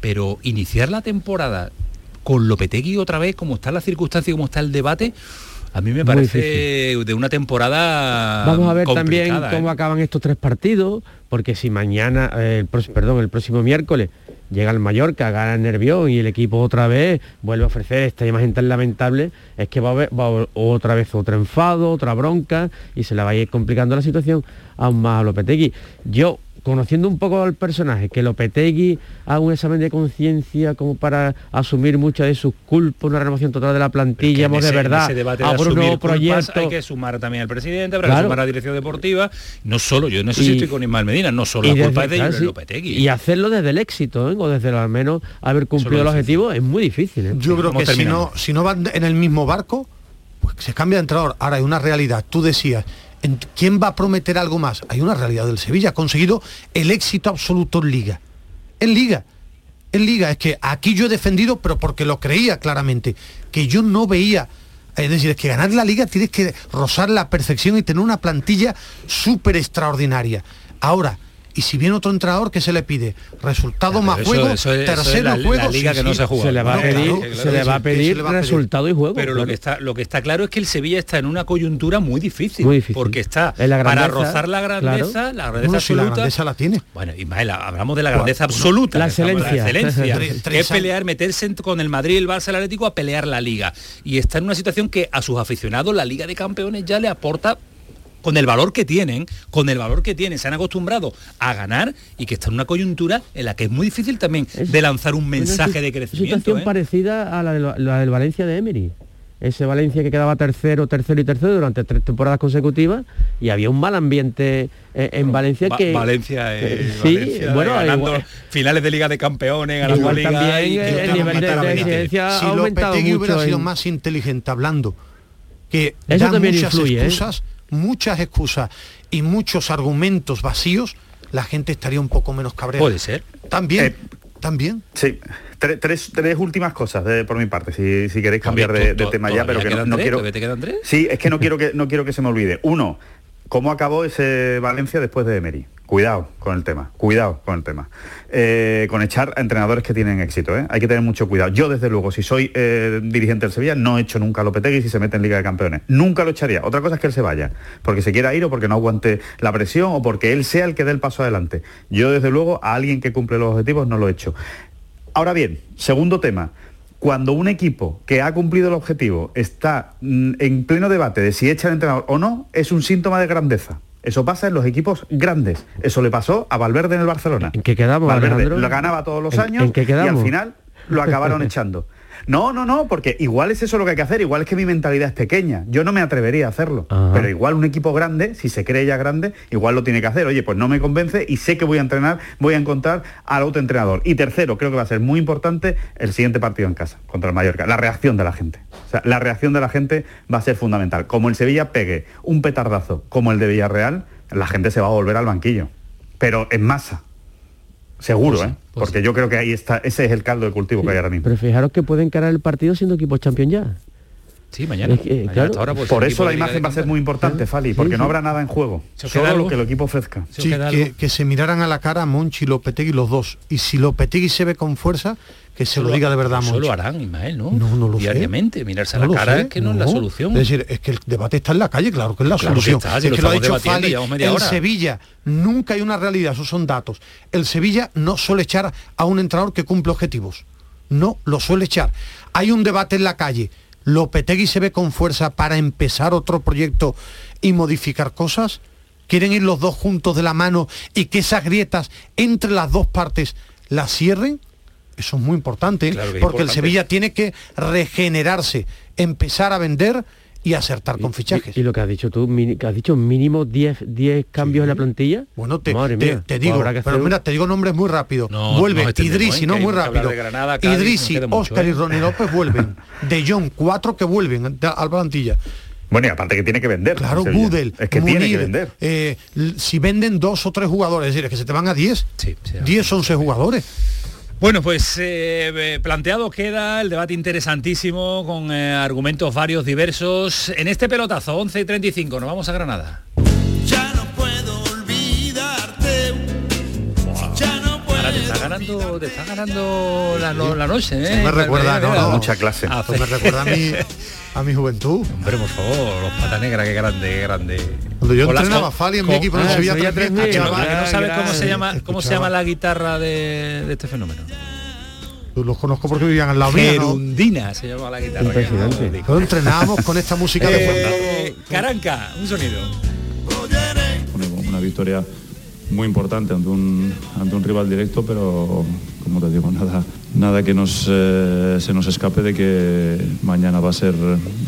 pero iniciar la temporada con Lopetegui otra vez, como está la circunstancia y como está el debate, a mí me parece de una temporada. Vamos a ver también cómo eh. acaban estos tres partidos, porque si mañana, eh, el próximo, perdón, el próximo miércoles llega el Mallorca, gana el Nervión y el equipo otra vez vuelve a ofrecer esta imagen tan lamentable, es que va a haber, va a haber otra vez otro enfado, otra bronca, y se la va a ir complicando la situación aún más a Lopetegui. Yo, conociendo un poco al personaje, que Lopetegui haga un examen de conciencia como para asumir muchas de sus culpas, una renovación total de la plantilla, hemos de verdad a por un nuevo proyecto. Hay que sumar también al presidente, habrá claro. que sumar a la dirección deportiva, no solo, yo no sé si estoy con Ismael Medina, no solo la desde, culpa es de claro, sí. Lopetegui. Y hacerlo desde el éxito, ¿eh? O desde lo, al menos haber cumplido el objetivo, es muy difícil, ¿eh? Yo creo que si no, si no van en el mismo barco, pues se cambia de entrenador. Ahora hay una realidad, tú decías, ¿quién va a prometer algo más? Hay una realidad del Sevilla, ha conseguido el éxito absoluto en Liga. En Liga, en Liga, es que aquí yo he defendido, pero porque lo creía claramente, que yo no veía, es decir, es que ganar la Liga tienes que rozar la perfección y tener una plantilla súper extraordinaria. Ahora, y si viene otro entrenador, ¿qué se le pide? Resultado claro, más eso, juego, eso es, tercero es la, juego, la liga sí, que no se juega. Se le va a pedir, no, claro, se le va a pedir va a resultado pedir. Y juego. Pero claro, lo que está, lo que está claro es que el Sevilla está en una coyuntura muy difícil, muy difícil. Porque está grandeza, para rozar la grandeza, claro. la grandeza no, absoluta. Si la grandeza la tiene. Bueno, Ismael, hablamos de la grandeza bueno, absoluta, la excelencia, la excelencia. tres, tres es pelear, meterse con el Madrid, el Barça, el Atlético a pelear la Liga. Y está en una situación que a sus aficionados la Liga de Campeones ya le aporta. Con el valor que tienen, con el valor que tienen, se han acostumbrado a ganar y que está en una coyuntura en la que es muy difícil también es, de lanzar un mensaje una, de crecimiento. Una situación ¿eh? parecida a la, de, la del Valencia de Emery. Ese Valencia que quedaba tercero, tercero y tercero durante tres temporadas consecutivas y había un mal ambiente eh, en bueno, Valencia va, que... Valencia, eh, que sí, Valencia bueno, ganando igual, finales de Liga de Campeones, ganando Liga... También y, el, el nivel de, de exigencia ha si aumentado mucho. Si Lopetegui hubiera en... sido más inteligente hablando, que eso da también muchas influye, excusas... ¿eh? muchas excusas y muchos argumentos vacíos, la gente estaría un poco menos cabreada. Puede ser. También, eh, también. Sí. Tres, tres, tres últimas cosas de, por mi parte, si, si queréis cambiar de, de tema ya, pero que no, no tres, quiero. ¿Te quedan tres? Sí, es que no quiero que no quiero que se me olvide. Uno, ¿cómo acabó ese Valencia después de Emery? Cuidado con el tema, cuidado con el tema. Eh, con echar a entrenadores que tienen éxito, ¿eh? Hay que tener mucho cuidado. Yo, desde luego, si soy eh, dirigente del Sevilla, no he hecho nunca a Lopetegui si se mete en Liga de Campeones. Nunca lo echaría. Otra cosa es que él se vaya, porque se quiera ir o porque no aguante la presión o porque él sea el que dé el paso adelante. Yo, desde luego, a alguien que cumple los objetivos no lo he hecho. Ahora bien, segundo tema. Cuando un equipo que ha cumplido el objetivo está mm, en pleno debate de si echa al entrenador o no, es un síntoma de grandeza. Eso pasa en los equipos grandes. Eso le pasó a Valverde en el Barcelona. ¿En qué quedamos, Valverde, Alejandro? Lo ganaba todos los años. ¿En qué quedamos? Y al final lo acabaron echando. No, no, no, porque igual es eso lo que hay que hacer. Igual es que mi mentalidad es pequeña. Yo no me atrevería a hacerlo. Ajá. Pero igual un equipo grande, si se cree ya grande, igual lo tiene que hacer. Oye, pues no me convence y sé que voy a entrenar, voy a encontrar al autoentrenador. Y tercero, creo que va a ser muy importante el siguiente partido en casa, contra el Mallorca. La reacción de la gente. O sea, la reacción de la gente va a ser fundamental. Como el Sevilla pegue un petardazo como el de Villarreal, la gente se va a volver al banquillo. Pero en masa. Seguro, pues, ¿eh? Pues, porque yo creo que ahí está, ese es el caldo de cultivo sí, que hay ahora mismo. Pero fijaros que puede encarar el partido siendo equipos champions ya. Sí, mañana. Es que, mañana claro. Hasta ahora, pues, por eso la imagen va a ser muy importante, ¿sí? Fali, porque sí, sí. No habrá nada en juego. Solo algo. Lo que el equipo ofrezca. ¿Se sí, que, que se miraran a la cara Monchi y Lopetegui los dos. Y si Lopetegui se ve con fuerza, que se solo, lo diga de verdad Monchi. Eso lo harán, Ismael, ¿no? No, no lo Diariamente, sé. Mirarse a la no cara sé. Es que no, no es la solución. Es decir, es que el debate está en la calle, claro que es la claro solución. Que está, si es lo que lo ha dicho Fali, en hora. Sevilla nunca hay una realidad, esos son datos. El Sevilla no suele echar a un entrenador que cumple objetivos. No lo suele echar. Hay un debate en la calle. ¿Lopetegui se ve con fuerza para empezar otro proyecto y modificar cosas? ¿Quieren ir los dos juntos de la mano y que esas grietas entre las dos partes las cierren? Eso es muy importante, claro porque importante. El Sevilla tiene que regenerarse, empezar a vender y acertar y, con fichajes. Y, y lo que has dicho tú, que has dicho mínimo diez cambios sí. En la plantilla. Bueno, te, Madre mía, te, te digo, pero mira, te digo nombres muy rápido. No, vuelven no Idrisi, no muy rápido. Granada, Cádiz, Idrisi, no Óscar mucho, ¿eh? Y Ronnie López vuelven. De Jong, cuatro que vuelven a la plantilla. Bueno, y aparte que tiene que vender. Claro, Gudel, es que Munir, tiene que vender. Eh, si venden dos o tres jugadores, es decir, es que se te van a diez. Sí, sí, diez, once jugadores. Bueno, pues eh, planteado queda el debate interesantísimo con eh, argumentos varios, diversos. En este pelotazo, once y treinta y cinco, nos vamos a Granada. Ya no puedo olvidarte. Wow. Ya no puedo. Ahora te está ganando, te está ganando la, no, la noche, ¿eh? Se me recuerda, no, no, mucha clase. Ah, pues me recuerda a mi, a mi juventud. Hombre, por favor, los patas negras, qué grande, qué grande. Cuando yo entrenaba Fali en mi equipo no sabía tres mil. No sabes cómo se llama, cómo se llama la guitarra de, de este fenómeno. Los conozco porque vivían al lado mío. Gerundina se llamaba la guitarra. Nosotros entrenábamos con esta música de fondo. Karanka, un sonido. Una victoria muy importante ante un ante un rival directo, pero como te digo, nada nada que nos eh, se nos escape de que mañana va a ser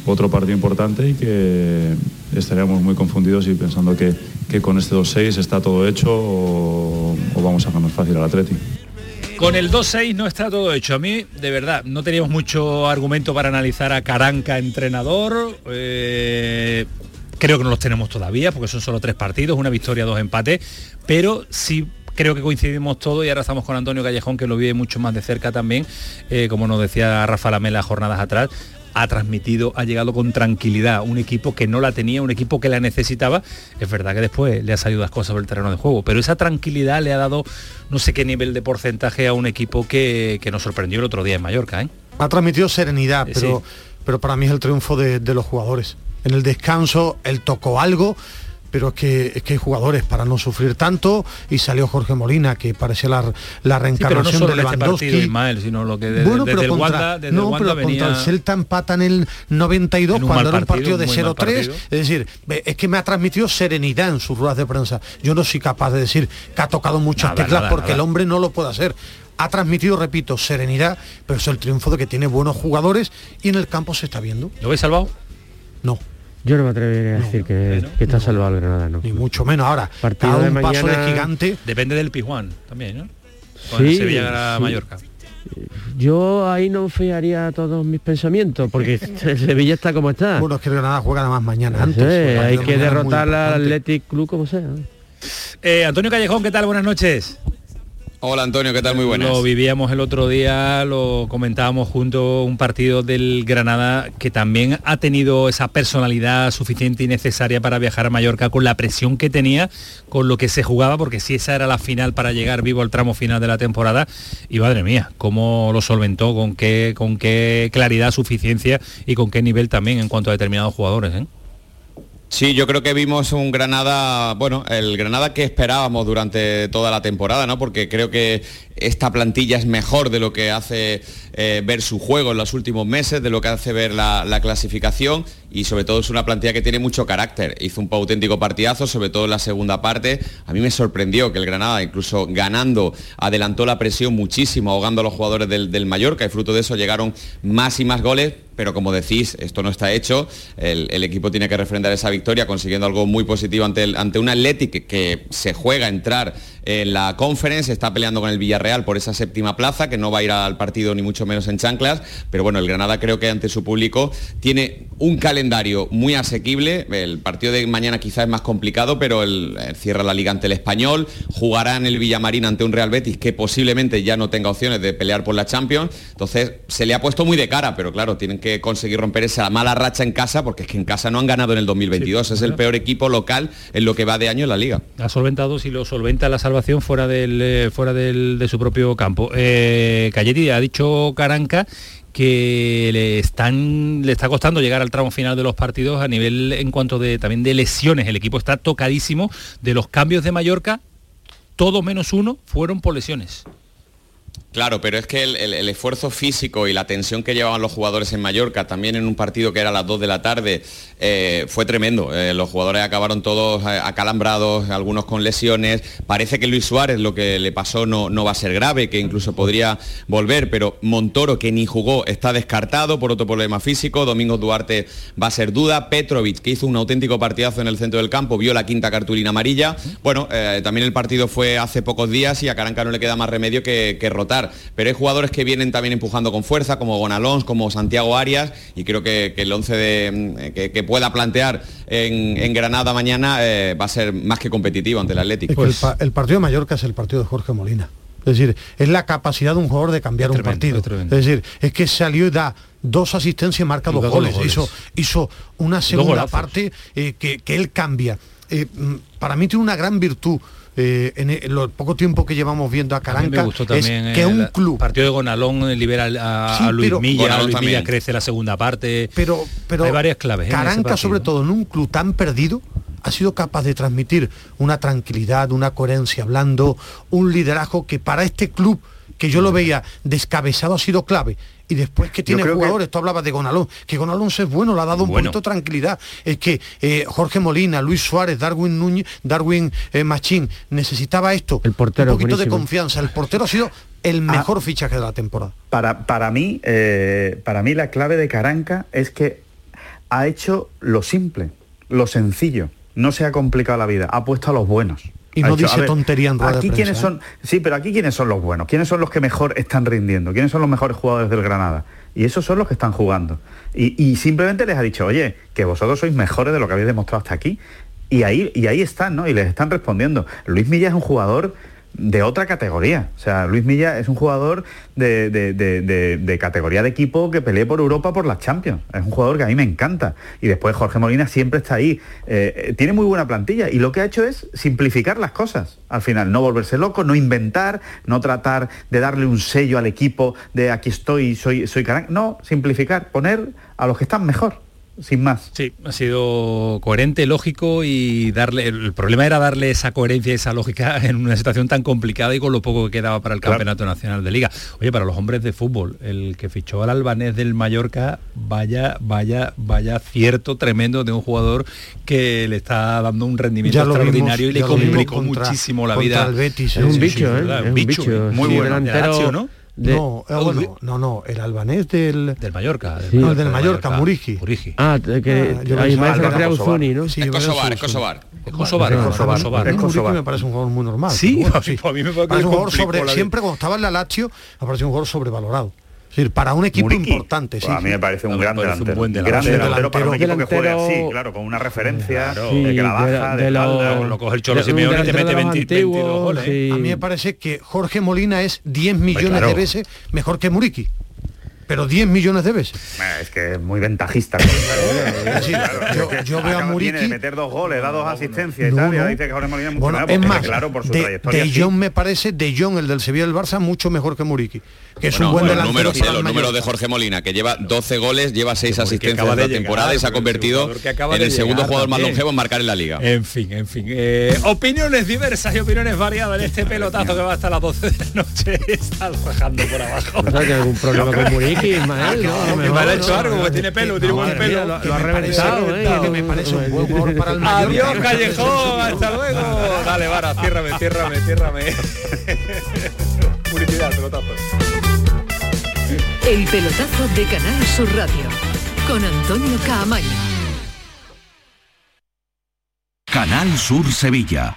otro partido importante y que estaríamos muy confundidos y pensando que, que con este dos seis está todo hecho o, o vamos a ganar fácil al Atleti. Con el dos seis no está todo hecho. A mí, de verdad, no teníamos mucho argumento para analizar a Karanka entrenador. Eh... Creo que no los tenemos todavía, porque son solo tres partidos, una victoria, dos empates, pero sí creo que coincidimos todos y ahora estamos con Antonio Callejón, que lo vive mucho más de cerca también, eh, como nos decía Rafa Lamela jornadas atrás, ha transmitido, ha llegado con tranquilidad, un equipo que no la tenía, un equipo que la necesitaba. Es verdad que después le ha salido las cosas sobre el terreno de juego, pero esa tranquilidad le ha dado no sé qué nivel de porcentaje a un equipo que, que nos sorprendió el otro día en Mallorca, ¿eh? Ha transmitido serenidad, eh, pero, sí. pero para mí es el triunfo de, de los jugadores. En el descanso él tocó algo, pero es que, es que hay jugadores para no sufrir tanto y salió Jorge Molina, que parece la, la reencarnación sí, pero no de Lewandowski. Este partido, Ismael, sino lo que desde, bueno, desde pero el contra, Wanda, desde no, el Wanda pero venía... contra el Celta empata en el noventa y dos en cuando era un partido, partido de cero tres. Es decir, es que me ha transmitido serenidad en sus ruedas de prensa. Yo no soy capaz de decir que ha tocado muchas nada, teclas nada, porque nada. El hombre no lo puede hacer. Ha transmitido, repito, serenidad, pero es el triunfo de que tiene buenos jugadores y en el campo se está viendo. ¿Lo habéis salvado? No. Yo no me atrevería a decir no, que, no, que está no, salvado el Granada, no. Ni mucho menos ahora. Partido de un mañana... paso de gigante. Depende del Pizjuán también, ¿no? Con sí, Sevilla a sí. Mallorca. Yo ahí no fijaría todos mis pensamientos, porque Sevilla está como está. Bueno, es que el Granada juega nada más mañana antes. Sí, hay que derrotar al Athletic Club como sea. Eh, Antonio Callejón, ¿qué tal? Buenas noches. Hola Antonio, ¿qué tal? Muy buenas. Lo vivíamos el otro día, lo comentábamos juntos, un partido del Granada que también ha tenido esa personalidad suficiente y necesaria para viajar a Mallorca con la presión que tenía, con lo que se jugaba, porque si esa era la final para llegar vivo al tramo final de la temporada, y madre mía, cómo lo solventó, con qué, con qué claridad, suficiencia y con qué nivel también en cuanto a determinados jugadores, ¿eh? Sí, yo creo que vimos un Granada, bueno, el Granada que esperábamos durante toda la temporada, ¿no? Porque creo que esta plantilla es mejor de lo que hace eh, ver su juego en los últimos meses, de lo que hace ver la, la clasificación, y sobre todo es una plantilla que tiene mucho carácter. Hizo un auténtico partidazo, sobre todo en la segunda parte. A mí me sorprendió que el Granada, incluso ganando, adelantó la presión muchísimo, ahogando a los jugadores del, del Mallorca, y fruto de eso llegaron más y más goles. Pero como decís, esto no está hecho, el, el equipo tiene que refrendar esa victoria consiguiendo algo muy positivo ante, el, ante un Athletic que, que se juega a entrar en la Conference, está peleando con el Villarreal por esa séptima plaza, que no va a ir al partido ni mucho menos en chanclas, pero bueno, el Granada creo que ante su público tiene un calendario muy asequible, el partido de mañana quizás es más complicado, pero el, el cierra la Liga ante el Español, jugará en el Villamarín ante un Real Betis que posiblemente ya no tenga opciones de pelear por la Champions, entonces se le ha puesto muy de cara, pero claro, tienen que conseguir romper esa mala racha en casa, porque es que en casa no han ganado en el dos mil veintidós, sí, es claro. El peor equipo local en lo que va de año en la Liga. Ha solventado, si lo solventa, la salvación fuera del eh, fuera del, de su propio campo. Eh, Calleti, ha dicho Karanka que le están le está costando llegar al tramo final de los partidos a nivel en cuanto de también de lesiones, el equipo está tocadísimo, de los cambios de Mallorca, todos menos uno fueron por lesiones. Claro, pero es que el, el, el esfuerzo físico y la tensión que llevaban los jugadores en Mallorca, también en un partido que era a las dos de la tarde, eh, fue tremendo. Eh, los jugadores acabaron todos acalambrados, algunos con lesiones. Parece que Luis Suárez, lo que le pasó no, no va a ser grave, que incluso podría volver, pero Montoro, que ni jugó, está descartado por otro problema físico. Domingo Duarte va a ser duda. Petrovic, que hizo un auténtico partidazo en el centro del campo, vio la quinta cartulina amarilla. Bueno, eh, también el partido fue hace pocos días y a Karanka no le queda más remedio que, que rotar. Pero hay jugadores que vienen también empujando con fuerza, como Gonalons, como Santiago Arias, y creo que, que el once de, que, que pueda plantear en, en Granada mañana eh, va a ser más que competitivo ante el Atlético. Pues el, el partido de Mallorca es el partido de Jorge Molina. Es decir, es la capacidad de un jugador de cambiar tremendo, un partido. Es, tremendo. Es decir, es que salió y da dos asistencias y marca y dos, dos goles. goles. Hizo, hizo una segunda parte eh, que, que él cambia. Eh, para mí tiene una gran virtud. Eh, en el, en el poco tiempo que llevamos viendo a Karanka, a es que un club partido de Gonalón libera a, sí, a Luis Milla, a Luis Milla crece la segunda parte, pero, pero hay varias claves. Karanka, sobre todo en un club tan perdido, ha sido capaz de transmitir una tranquilidad, una coherencia hablando, un liderazgo que para este club, que yo lo veía descabezado, ha sido clave. Y después que tiene jugadores, que... tú hablabas de Gonalón, que Gonalón es bueno, le ha dado un bueno. poquito de tranquilidad. Es que eh, Jorge Molina, Luis Suárez, Darwin Núñez, Darwin eh, Machín, necesitaba esto, el portero, un poquito buenísimo. De confianza. El portero ha sido el mejor ah, fichaje de la temporada. Para, para, mí, eh, para mí la clave de Karanka es que ha hecho lo simple, lo sencillo, no se ha complicado la vida, ha puesto a los buenos. Y no hecho, dice ver, tontería en rueda aquí de prensa, quiénes ¿eh? son, sí, pero aquí quiénes son los buenos, quiénes son los que mejor están rindiendo, quiénes son los mejores jugadores del Granada. Y esos son los que están jugando. Y, y simplemente les ha dicho, oye, que vosotros sois mejores de lo que habéis demostrado hasta aquí. Y ahí, y ahí están, ¿no? Y les están respondiendo. Luis Milla es un jugador de otra categoría. O sea, Luis Milla es un jugador de, de, de, de, de categoría de equipo que pelee por Europa, por las Champions. Es un jugador que a mí me encanta. Y después Jorge Molina siempre está ahí. Eh, tiene muy buena plantilla. Y lo que ha hecho es simplificar las cosas. Al final, no volverse loco, no inventar, no tratar de darle un sello al equipo de aquí estoy, soy, soy Karanka. No, simplificar, poner a los que están mejor. Sin más. Sí, ha sido coherente, lógico, y darle el problema era darle esa coherencia y esa lógica en una situación tan complicada y con lo poco que quedaba para el claro. Campeonato Nacional de Liga. Oye, para los hombres de fútbol, el que fichó al albanés del Mallorca, vaya, vaya, vaya cierto tremendo de un jugador que le está dando un rendimiento extraordinario vimos, y le complicó contra, muchísimo la vida. El Betis, es un sí, bicho, sí, ¿eh? Es un bicho, bicho muy sí, bueno. Delantero, ¿no? De... No, eh, bueno, no, no, el albanés del... Del Mallorca. Del sí, no, el del Mallorca, Mallorca Muriqi. Muriqui. Ah, que... Ah, yo hay más que crear un Zuni, ¿no? Sí, es Kosovar, es Kosovar. Es Kosovar, es Kosovar. Es Kosovar. Me parece un jugador muy normal. Sí, bueno, sí. A mí me parece un jugador sobre... Siempre cuando estaba en la Lazio, me parece un jugador sobrevalorado. Es decir, para un equipo Muriqi, importante, pues sí. A mí me parece un, no, gran, me parece delantero. Un delantero. Gran delantero. Gran delantero para un equipo delantero, que juegue así, claro, con una referencia, claro, sí, de que la baja, de, de, de espalda, lo, lo coge el Cholo Simeone y te mete veinte, veintidós goles. Sí. A mí me parece que Jorge Molina es diez millones pues claro. de veces mejor que Muriqi. Pero diez millones de veces. Es que es muy ventajista. Sí, claro, yo, yo veo acaba, a Muriqui... Tiene de meter dos goles, da dos asistencias no, no, y tal, no. y dice que Jorge Molina es mucho bueno, mejor. Es más, claro, por su de, trayectoria. De Jong me parece, de Jong, el del Sevilla del Barça, mucho mejor que Muriqui. Que es bueno, un buen bueno, delantero. Números, para los números de Jorge Molina, que lleva doce goles, lleva seis asistencias de la temporada llegar, y se ha convertido el en el llegar, segundo jugador también. Más longevo en marcar en la Liga. En fin, en fin. Eh, opiniones diversas y opiniones variadas en este pelotazo que va hasta las doce de la noche. Está bajando por abajo. ¿No hay algún problema con Muriqui, Ismael? No, Ismael ha hecho algo, porque tiene pelo, tiene buen pelo. Lo ha reventado, ¿eh? Que me parece un buen jugador para el Mallorca. Adiós, Callejón, hasta luego. Dale, Vara, ciérrame, ciérrame, ciérrame. Publicidad, pelotazo. El pelotazo de Canal Sur Radio con Antonio Caamaño. Canal Sur Sevilla.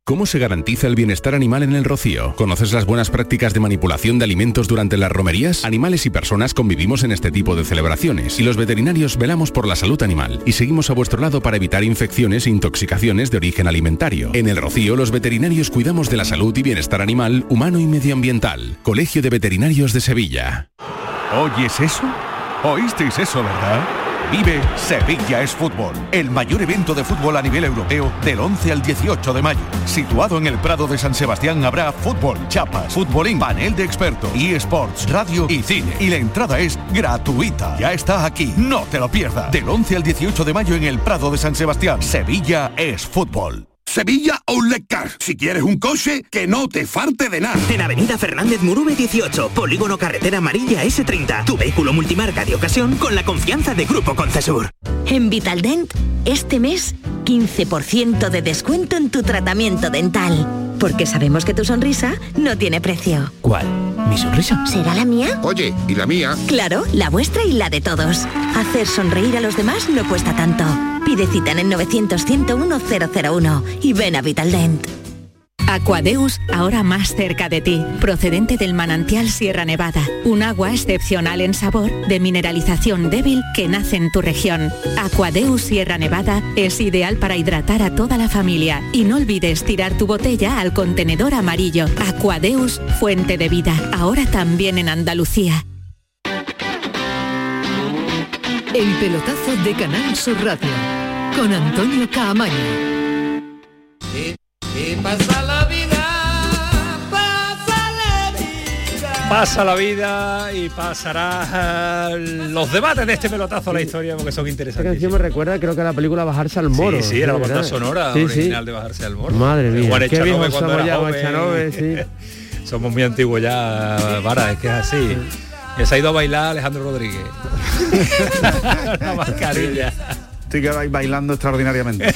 ¿Cómo se garantiza el bienestar animal en el Rocío? ¿Conoces las buenas prácticas de manipulación de alimentos durante las romerías? Animales y personas convivimos en este tipo de celebraciones y los veterinarios velamos por la salud animal y seguimos a vuestro lado para evitar infecciones e intoxicaciones de origen alimentario. En el Rocío, los veterinarios cuidamos de la salud y bienestar animal, humano y medioambiental. Colegio de Veterinarios de Sevilla. ¿Oyes eso? ¿Oísteis eso, verdad? Vive Sevilla es Fútbol, el mayor evento de fútbol a nivel europeo del once al dieciocho de mayo. Situado en el Prado de San Sebastián habrá fútbol, chapas, futbolín, panel de expertos, eSports, radio y cine. Y la entrada es gratuita. Ya está aquí, no te lo pierdas. Del once al dieciocho de mayo en el Prado de San Sebastián. Sevilla es Fútbol. Sevilla Outlet Car. Si quieres un coche, que no te falte de nada. En Avenida Fernández Murube dieciocho, Polígono Carretera Amarilla ese treinta. Tu vehículo multimarca de ocasión con la confianza de Grupo Concesur. En Vitaldent, este mes, quince por ciento de descuento en tu tratamiento dental. Porque sabemos que tu sonrisa no tiene precio. ¿Cuál? ¿Mi sonrisa? ¿Será la mía? Oye, ¿y la mía? Claro, la vuestra y la de todos. Hacer sonreír a los demás no cuesta tanto. Pide cita en el nueve cero cero, uno cero cero uno y ven a Vitaldent. Aquadeus, ahora más cerca de ti, procedente del manantial Sierra Nevada, un agua excepcional en sabor, de mineralización débil que nace en tu región. Aquadeus Sierra Nevada es ideal para hidratar a toda la familia y no olvides tirar tu botella al contenedor amarillo. Aquadeus, fuente de vida, ahora también en Andalucía. El pelotazo de Canal Sur Radio con Antonio Caamaño. Pasa la vida, pasa la vida. Pasa la vida y pasará los debates de este pelotazo a la historia, porque son interesantes. Esta canción me recuerda, creo que a la película Bajarse al Moro. Sí, sí, era la banda sonora sí, original sí. de Bajarse al Moro. Madre mía, Juan Echanove cuando era joven. Sí. Somos muy antiguos ya, Vara, es que es así. Y se ha ido a bailar Alejandro Rodríguez. La mascarilla. Estoy que vais bailando extraordinariamente.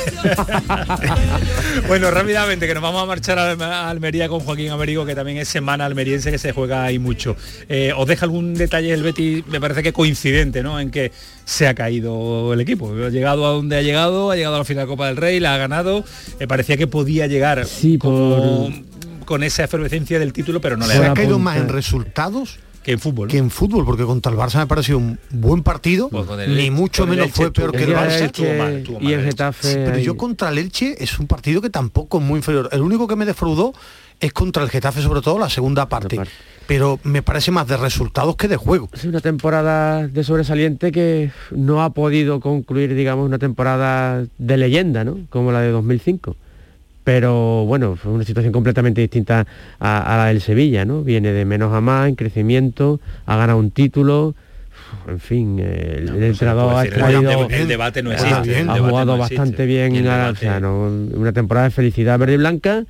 Bueno, rápidamente, que nos vamos a marchar a Almería con Joaquín Américo, que también es semana almeriense, que se juega ahí mucho. Eh, ¿Os deja algún detalle el Betis? Me parece que coincidente, ¿no?, en que se ha caído el equipo. Ha llegado a donde ha llegado, ha llegado a la final de Copa del Rey, la ha ganado. Eh, parecía que podía llegar sí, como, por... con esa efervescencia del título, pero no le ha dado. ¿Se ha caído más en resultados? Que en fútbol. Que en fútbol, porque contra el Barça me ha parecido un buen partido, pues el, ni mucho menos fue peor que el Barça. Estuvo mal, estuvo mal y el Getafe. Sí, pero yo contra el Elche es un partido que tampoco es muy inferior. El único que me defraudó es contra el Getafe, sobre todo la segunda parte. Pero me parece más de resultados que de juego. Es una temporada de sobresaliente que no ha podido concluir, digamos, una temporada de leyenda, ¿no?, como la de dos mil cinco. Pero bueno, fue una situación completamente distinta a, a la del Sevilla, ¿no? Viene de menos a más, en crecimiento, ha ganado un título, en fin, el, no, el entrenador no ha traído... El, el debate no existe. Ha, bien, ha jugado no bastante existe. bien, a, o sea, ¿no? Una temporada de felicidad verde y blanca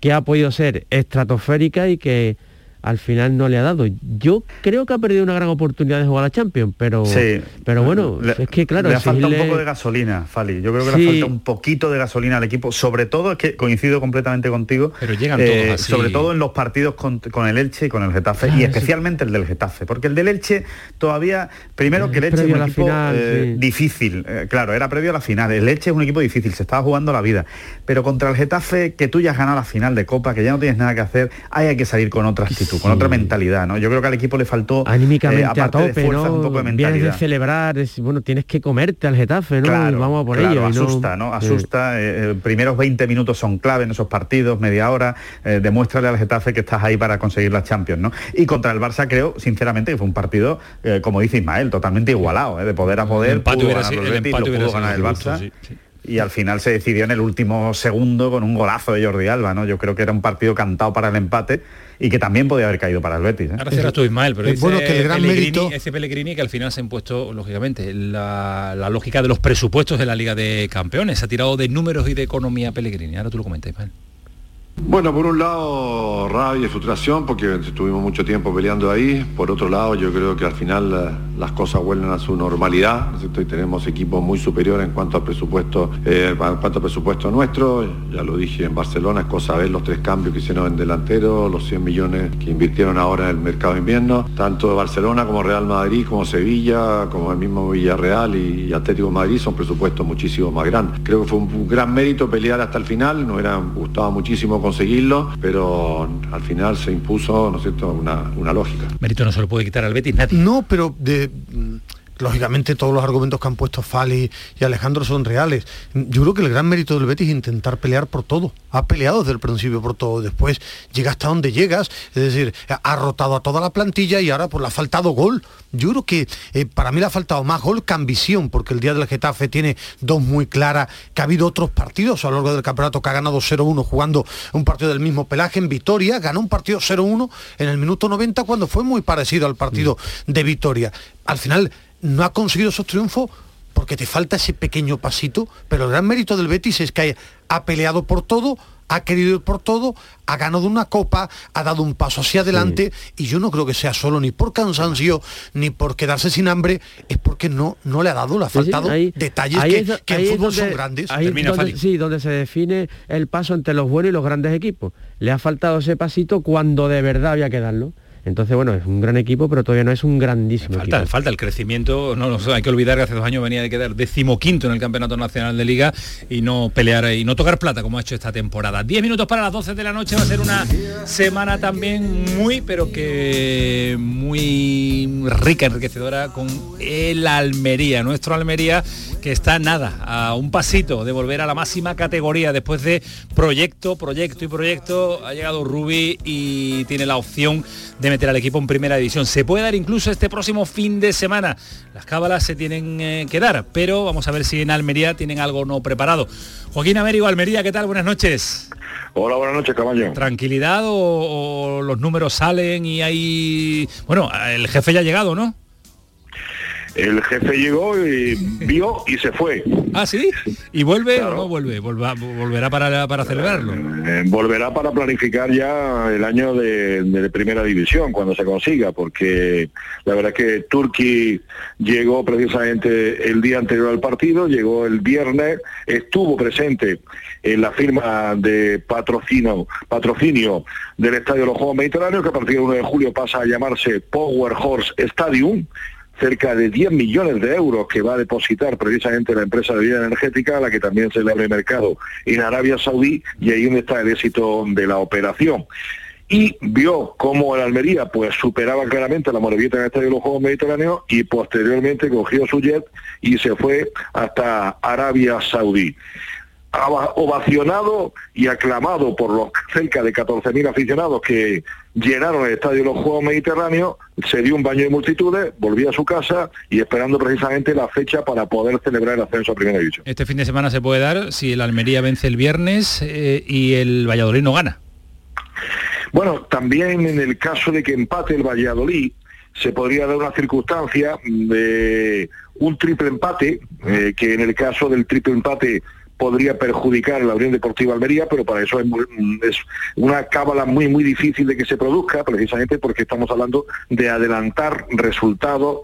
que ha podido ser estratosférica y que al final no le ha dado. Yo creo que ha perdido una gran oportunidad de jugar a Champions, pero, sí, pero bueno, le, es que claro... Le ha faltado un poco de gasolina, Fali. Yo creo que sí. le ha faltado un poquito de gasolina al equipo. Sobre todo, es que coincido completamente contigo, pero llegan eh, todos así. Sobre todo en los partidos con, con el Elche y con el Getafe, claro, y especialmente sí. el del Getafe. Porque el del Elche todavía... Primero que el Elche es un equipo final, eh, sí. difícil. Eh, claro, era previo a la final. El Elche es un equipo difícil, se estaba jugando la vida. Pero contra el Getafe, que tú ya has ganado la final de Copa, que ya no tienes nada que hacer, ahí hay que salir con otra actitud. Con sí. otra mentalidad, ¿no? Yo creo que al equipo le faltó anímicamente, eh, aparte a tope, de fuerzas, ¿no? Un poco de mentalidad. Vienes de celebrar, es, bueno, tienes que comerte al Getafe, ¿no? Claro, y vamos a por claro, ello. Asusta, ¿no? ¿no? Asusta. Eh, eh, primeros veinte minutos son clave en esos partidos, media hora. Eh, demuéstrale al Getafe que estás ahí para conseguir la Champions, ¿no? Y contra el Barça creo, sinceramente, que fue un partido, eh, como dice Ismael, totalmente igualado, ¿eh? De poder a poder, el pudo ganar el, el, el Betis, lo pudo ganar el Barça. Sí, sí. Y al final se decidió en el último segundo con un golazo de Jordi Alba, ¿no? Yo creo que era un partido cantado para el empate y que también podía haber caído para el Betis, ¿eh? Ahora serás tú, Ismael, pero es bueno que el gran Pellegrini, mérito... ese Pellegrini que al final se ha impuesto, lógicamente, la, la lógica de los presupuestos de la Liga de Campeones. Se ha tirado de números y de economía Pellegrini. Ahora tú lo comentas, Ismael. Bueno, por un lado, rabia y frustración, porque estuvimos mucho tiempo peleando ahí. Por otro lado, yo creo que al final la, las cosas vuelven a su normalidad, ¿no es cierto? Y tenemos equipos muy superiores en cuanto al presupuesto, eh, en cuanto al presupuesto nuestro. Ya lo dije en Barcelona, es cosa ver los tres cambios que hicieron en delantero, los cien millones que invirtieron ahora en el mercado de invierno, tanto de Barcelona como Real Madrid, como Sevilla, como el mismo Villarreal y, y Atlético de Madrid, son presupuestos muchísimo más grandes. Creo que fue un gran mérito pelear hasta el final, nos hubiera gustado muchísimo conseguirlo, pero al final se impuso, ¿no es cierto?, una, una lógica. Mérito no se lo puede quitar al Betis nadie. No, pero de, lógicamente todos los argumentos que han puesto Fali y Alejandro son reales. Yo creo que el gran mérito del Betis es intentar pelear por todo. Ha peleado desde el principio por todo, después llega hasta donde llegas, es decir, ha rotado a toda la plantilla y ahora pues le ha faltado gol. Yo creo que eh, para mí le ha faltado más gol que ambición, porque el día del Getafe tiene dos muy claras, que ha habido otros partidos a lo largo del campeonato que ha ganado cero uno jugando un partido del mismo pelaje. En Vitoria ganó un partido cero uno en el minuto noventa, cuando fue muy parecido al partido de Vitoria. Al final no ha conseguido esos triunfos porque te falta ese pequeño pasito, pero el gran mérito del Betis es que ha peleado por todo, ha querido ir por todo, ha ganado una copa, ha dado un paso hacia adelante, sí. y yo no creo que sea solo ni por cansancio, ni por quedarse sin hambre, es porque no, no le ha dado, le ha faltado sí, sí, ahí, detalles ahí que, es, que en fútbol donde, son grandes. Ahí Termina, donde, sí, donde se define el paso entre los buenos y los grandes equipos. Le ha faltado ese pasito cuando de verdad había que darlo. Entonces, bueno, es un gran equipo, pero todavía no es un grandísimo falta, equipo. Falta el crecimiento, no, no hay que olvidar que hace dos años venía de quedar decimoquinto en el Campeonato Nacional de Liga y no pelear y no tocar plata como ha hecho esta temporada. Diez minutos para las doce de la noche, va a ser una semana también muy, pero que muy rica, enriquecedora con el Almería, nuestro Almería, que está nada, a un pasito de volver a la máxima categoría después de proyecto, proyecto y proyecto. Ha llegado Rubi y tiene la opción de meter al equipo en primera división. Se puede dar incluso este próximo fin de semana. Las cábalas se tienen eh, que dar, pero vamos a ver si en Almería tienen algo no preparado. Joaquín Américo, Almería, ¿qué tal? Buenas noches. Hola, buenas noches, Caamaño. ¿Tranquilidad o, o los números salen y hay...? Bueno, el jefe ya ha llegado, ¿no? El jefe llegó y vio y se fue. ¿Ah, sí? ¿Y vuelve claro. o no vuelve? Volva, ¿Volverá para, para celebrarlo? Eh, volverá para planificar ya el año de, de primera división, cuando se consiga, porque la verdad es que Turki llegó precisamente el día anterior al partido, llegó el viernes, estuvo presente en la firma de patrocinio, patrocinio del Estadio Los Juegos Mediterráneos, que a partir del uno de julio pasa a llamarse Power Horse Stadium, cerca de diez millones de euros que va a depositar precisamente la empresa de vida energética, a la que también se le abre mercado en Arabia Saudí, y ahí donde está el éxito de la operación. Y vio cómo el Almería pues superaba claramente la Morevieta en el Estadio de los Juegos Mediterráneos, y posteriormente cogió su jet y se fue hasta Arabia Saudí. Ovacionado y aclamado por los cerca de catorce mil aficionados que llenaron el Estadio de los Juegos Mediterráneos, se dio un baño de multitudes, volvió a su casa y esperando precisamente la fecha para poder celebrar el ascenso a Primera División. Este fin de semana se puede dar si el Almería vence el viernes eh, y el Valladolid no gana. Bueno, también en el caso de que empate el Valladolid, se podría dar una circunstancia de un triple empate, eh, que en el caso del triple empate podría perjudicar a la Unión Deportiva Almería, pero para eso es, muy, es una cábala muy muy difícil de que se produzca, precisamente porque estamos hablando de adelantar resultados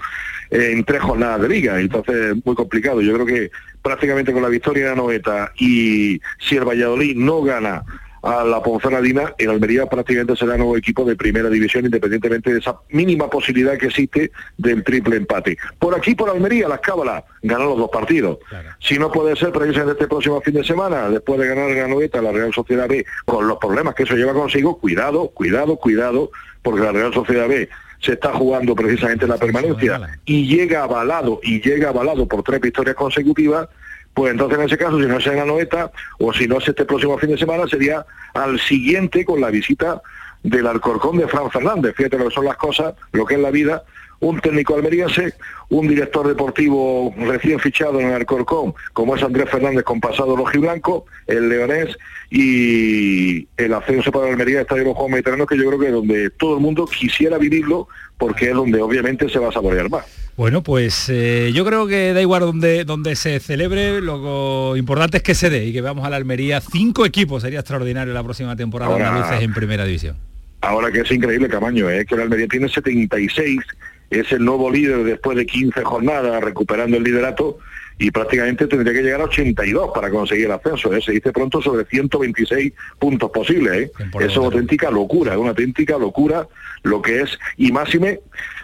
en tres jornadas de liga, entonces es muy complicado. Yo creo que prácticamente con la victoria de Anoeta, y si el Valladolid no gana a la Ponferradina, el Almería prácticamente será nuevo equipo de primera división, independientemente de esa mínima posibilidad que existe del triple empate. Por aquí, por Almería, las cábalas, ganar los dos partidos. Claro. Si no puede ser, precisamente este próximo fin de semana, después de ganar la Anoeta, la Real Sociedad B, con los problemas que eso lleva consigo, cuidado, cuidado, cuidado, porque la Real Sociedad B se está jugando precisamente la permanencia y llega avalado, y llega avalado por tres victorias consecutivas. Pues entonces, en ese caso, si no es en Anoeta o si no es este próximo fin de semana, sería al siguiente, con la visita del Alcorcón de Fran Fernández. Fíjate lo que son las cosas, lo que es la vida. Un técnico almeriense, un director deportivo recién fichado en el Alcorcón, como es Andrés Fernández, con pasado rojiblanco, el leonés, y el ascenso para Almería está de los Juegos Mediterráneos, que yo creo que es donde todo el mundo quisiera vivirlo, porque es donde obviamente se va a saborear más. Bueno, pues eh, yo creo que da igual donde, donde se celebre, lo importante es que se dé y que veamos a la Almería cinco equipos. Sería extraordinario la próxima temporada, ahora, andaluces en primera división. Ahora que es increíble, Caamaño, es ¿eh? que la Almería tiene setenta y seis, es el nuevo líder después de quince jornadas, recuperando el liderato, y prácticamente tendría que llegar a ochenta y dos para conseguir el ascenso, ¿eh? Se dice pronto, sobre ciento veintiséis puntos posibles, ¿eh? Eso es auténtica locura, es una auténtica locura lo que es, y máxime,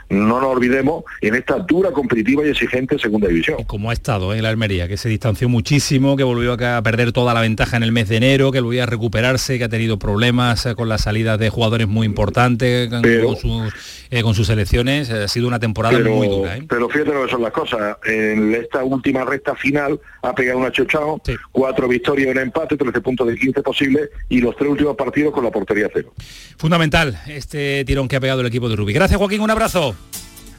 no nos olvidemos, en esta dura, competitiva y exigente segunda división. Como ha estado en la Almería, que se distanció muchísimo, que volvió a perder toda la ventaja en el mes de enero, que volvió a recuperarse, que ha tenido problemas con las salidas de jugadores muy importantes, pero, con, sus, eh, con sus selecciones. Ha sido una temporada pero, muy dura, ¿eh? Pero fíjate lo que son las cosas. En esta última recta final ha pegado un achuchao, sí. Cuatro victorias, un empate, trece puntos de quince posibles, y los tres últimos partidos con la portería cero. Fundamental este tirón que ha pegado el equipo de Rubí. Gracias, Joaquín, un abrazo.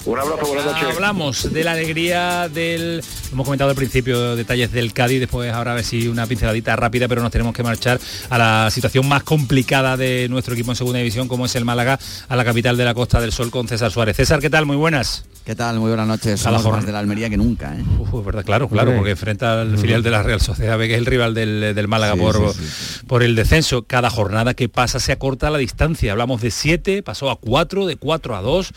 Un abrazo, buenas noches. Hablamos de la alegría del... Hemos comentado al principio detalles del Cádiz, después ahora a ver si una pinceladita rápida, pero nos tenemos que marchar a la situación más complicada de nuestro equipo en segunda división, como es el Málaga, a la capital de la Costa del Sol, con César Suárez. César, ¿qué tal? Muy buenas. ¿Qué tal? Muy buenas noches. Somos más de la Almería que nunca, ¿eh? Uf, verdad, claro, claro, porque enfrenta al filial de la Real Sociedad B, que es el rival del, del Málaga, sí, por, sí, sí. por el descenso. Cada jornada que pasa se acorta la distancia. Hablamos de siete, pasó a cuatro, de cuatro a dos.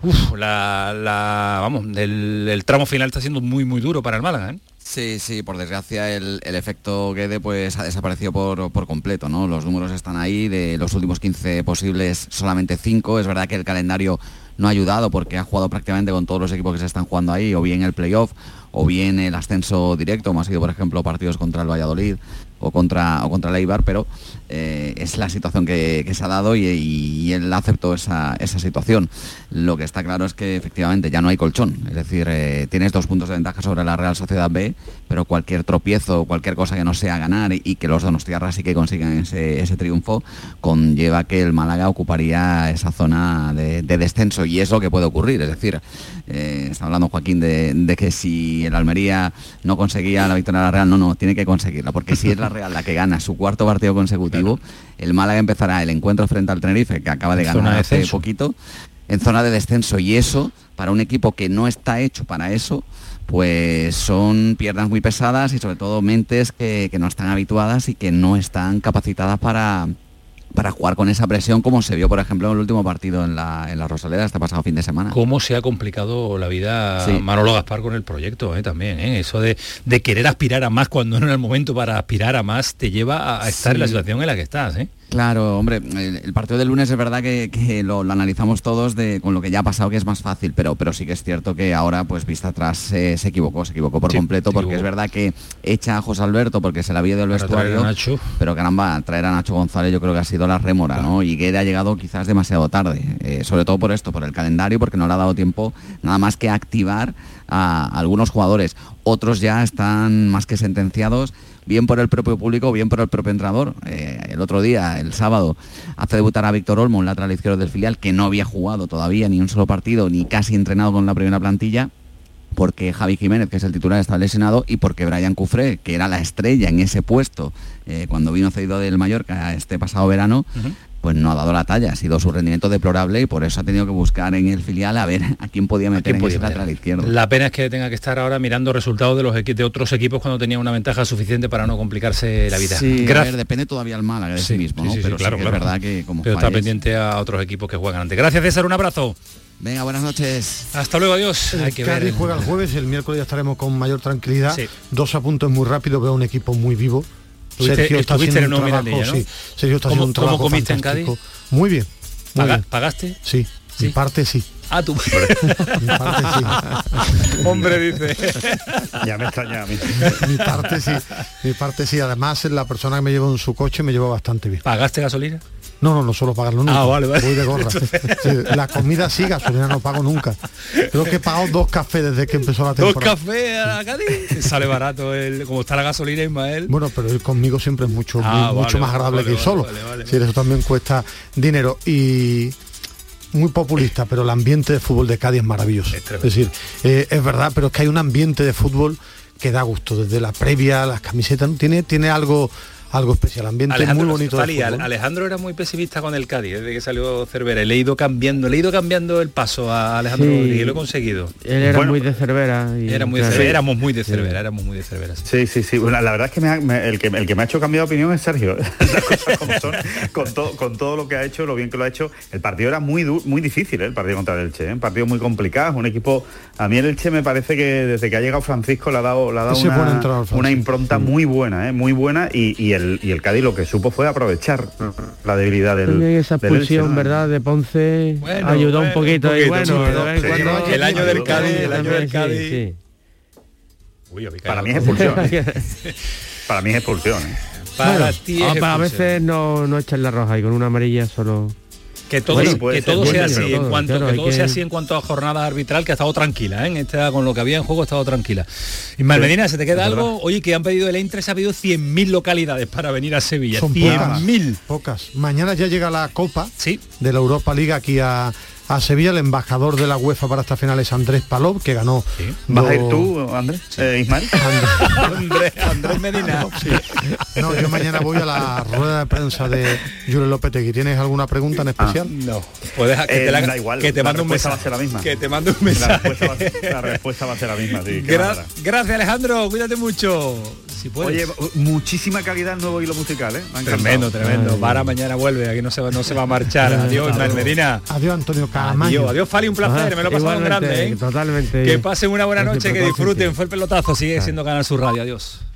Uf, la, la, vamos, el, el tramo final está siendo muy, muy duro para el Málaga, ¿eh? Sí, sí, por desgracia el, el efecto Guede pues ha desaparecido por, por completo, ¿no? Los números están ahí, de los últimos quince posibles solamente cinco. Es verdad que el calendario no ha ayudado porque ha jugado prácticamente con todos los equipos que se están jugando ahí, o bien el playoff, o bien el ascenso directo, como ha sido, por ejemplo, partidos contra el Valladolid o contra o contra el Eibar, pero eh, es la situación que, que se ha dado y, y, y él aceptó esa, esa situación. Lo que está claro es que efectivamente ya no hay colchón, es decir, eh, tienes dos puntos de ventaja sobre la Real Sociedad B, pero cualquier tropiezo, cualquier cosa que no sea ganar y, y que los donostiarras sí que consigan ese, ese triunfo, conlleva que el Málaga ocuparía esa zona de, de descenso, y es lo que puede ocurrir, es decir, eh, está hablando Joaquín de, de que si el Almería no conseguía la victoria de la Real, no, no, tiene que conseguirla, porque si es la Real la que gana su cuarto partido consecutivo, claro. El Málaga empezará el encuentro frente al Tenerife, que acaba de ganar de hace poquito, en zona de descenso, y eso, para un equipo que no está hecho para eso, pues son piernas muy pesadas y sobre todo mentes que, que no están habituadas y que no están capacitadas para... para jugar con esa presión, como se vio, por ejemplo, en el último partido en la, en la Rosaleda este pasado fin de semana. Cómo se ha complicado la vida, sí. Manolo Gaspar con el proyecto, eh, también, eh. Eso de, de querer aspirar a más cuando no era el momento para aspirar a más, te lleva a estar sí. en la situación en la que estás, ¿eh? Claro, hombre, el, el partido del lunes es verdad que, que lo, lo analizamos todos de, con lo que ya ha pasado, que es más fácil, pero, pero sí que es cierto que ahora, pues vista atrás, eh, se equivocó, se equivocó por sí, completo, porque equivocó. Es verdad que echa a José Alberto porque se la había ido el vestuario, pero caramba, traer a Nacho González yo creo que ha sido la rémora, claro. ¿No? Y Guede ha llegado quizás demasiado tarde, eh, sobre todo por esto, por el calendario, porque no le ha dado tiempo nada más que activar a, a algunos jugadores. Otros ya están más que sentenciados, bien por el propio público, bien por el propio entrenador. Eh, el otro día, el sábado, hace debutar a Víctor Olmo, un lateral izquierdo del filial, que no había jugado todavía ni un solo partido, ni casi entrenado con la primera plantilla, porque Javi Jiménez, que es el titular, está lesionado, y porque Brian Cufré, que era la estrella en ese puesto, eh, cuando vino cedido del Mallorca este pasado verano, uh-huh. pues no ha dado la talla, ha sido su rendimiento deplorable y por eso ha tenido que buscar en el filial a ver a quién podía meter en ese lateral izquierdo. La pena es que tenga que estar ahora mirando resultados de los equi- de otros equipos cuando tenía una ventaja suficiente para no complicarse la vida. Sí, Gra- a ver, depende todavía el Málaga de sí, sí mismo, sí, ¿no? Sí, pero sí, claro, sí que claro. Es verdad que como pero falles... está pendiente a otros equipos que juegan antes. Gracias, César, un abrazo. Venga, buenas noches. Hasta luego, adiós. El Hay que Cádiz ver el... juega el jueves, el miércoles ya estaremos con mayor tranquilidad. Sí. Dos apuntes muy rápidos, veo un equipo muy vivo. Sergio está haciendo un trabajo, ella, ¿no? Sí. Sergio está haciendo un trabajo ¿Cómo comiste fantástico. En Cádiz? Muy bien. Muy Paga, bien. ¿Pagaste? Sí, sí, mi parte sí. Ah, tu parte. Mi parte sí. Hombre, dice. Ya me extrañaba a mí. Mi parte sí. Mi parte sí. Además, la persona que me llevó en su coche me llevó bastante bien. ¿Pagaste gasolina? No, no, no suelo pagarlo nunca. Ah, vale, vale. Voy de gorra. La comida sí, gasolina no pago nunca. Creo que he pagado dos cafés desde que empezó la temporada. ¿Dos cafés a Cádiz? Sale barato, el, como está la gasolina, Ismael. Bueno, pero el conmigo siempre es mucho, ah, muy, vale, mucho más agradable vale, que ir vale, solo. Vale, vale, sí, eso también cuesta dinero. Y... muy populista, pero el ambiente de fútbol de Cádiz es maravilloso. Es, es decir, eh, es verdad, pero es que hay un ambiente de fútbol que da gusto, desde la previa, las camisetas, ¿no? Tiene, tiene algo... algo especial, ambiente Alejandro, muy bonito. Talía, Alejandro era muy pesimista con el Cádiz desde que salió Cervera y le he ido cambiando, le he ido cambiando el paso a Alejandro sí, Rodríguez, lo he conseguido. Él era bueno, muy de Cervera. Y era muy de Cervera, sí, éramos muy de Cervera, sí. éramos muy de Cervera. Sí, sí, sí. sí. Bueno, la verdad es que, me ha, me, el que el que me ha hecho cambiar de opinión es Sergio. Las cosas como son, con, to, con todo lo que ha hecho, lo bien que lo ha hecho. El partido era muy du, muy difícil, ¿eh? El partido contra el Elche, ¿eh? Un partido muy complicado, un equipo... A mí el Elche me parece que desde que ha llegado Francisco le ha dado, le ha dado una, entrar, una impronta sí. muy buena, ¿eh? Muy buena y, y El, y el Cádiz lo que supo fue aprovechar la debilidad del esa expulsión, ¿no? Verdad, de Ponce bueno, ayudó bueno, un poquito, poquito y bueno, sí, pero, pero, pero, pero, el año del Cádiz, el año del Cádiz. Sí, sí. Uy, para mí es expulsión. Para mí es expulsión. Para ti es a veces no no echan la roja y con una amarilla solo. Que todo, bueno, que todo sea así todo, en cuanto claro, que todo que... sea así en cuanto a jornada arbitral, que ha estado tranquila, ¿eh? En esta, con lo que había en juego ha estado tranquila. Ismael Medina, ¿se te queda algo? Verdad. Oye, que han pedido el Eintracht, se ha pedido cien mil localidades para venir a Sevilla. Son cien mil. Pocas, pocas. Mañana ya llega la Copa sí. de la Europa League aquí a, a Sevilla. El embajador de la UEFA para esta final es Andrés Palov, que ganó. Sí. Lo... ¿Vas a ir tú, Andrés? Sí. Eh, ¿Ismael? Andrés, Andrés Medina. No, sí. no, yo mañana voy a la rueda de prensa de Julen Lopetegui. ¿Tienes alguna pregunta en especial? Ah. No, puedes que eh, te la, da igual, que te mando un mensaje, va a ser la misma. Que te mando un mensaje. La respuesta va, la respuesta va a ser la misma. Sí, Gra- gracias Alejandro, cuídate mucho. Si puedes. Oye, muchísima calidad el nuevo hilo musical, ¿eh? Tremendo, tremendo. Ay, para mañana vuelve, aquí no se va, no se va a marchar. Adiós, Ismael Medina. Adiós, Antonio Caamaño. Adiós, adiós Fali, un placer, ah, me lo he pasado grande, ¿eh? Totalmente. Que pasen una buena noche, que disfruten, fue el pelotazo, sigue siendo Canal Sur Radio, adiós.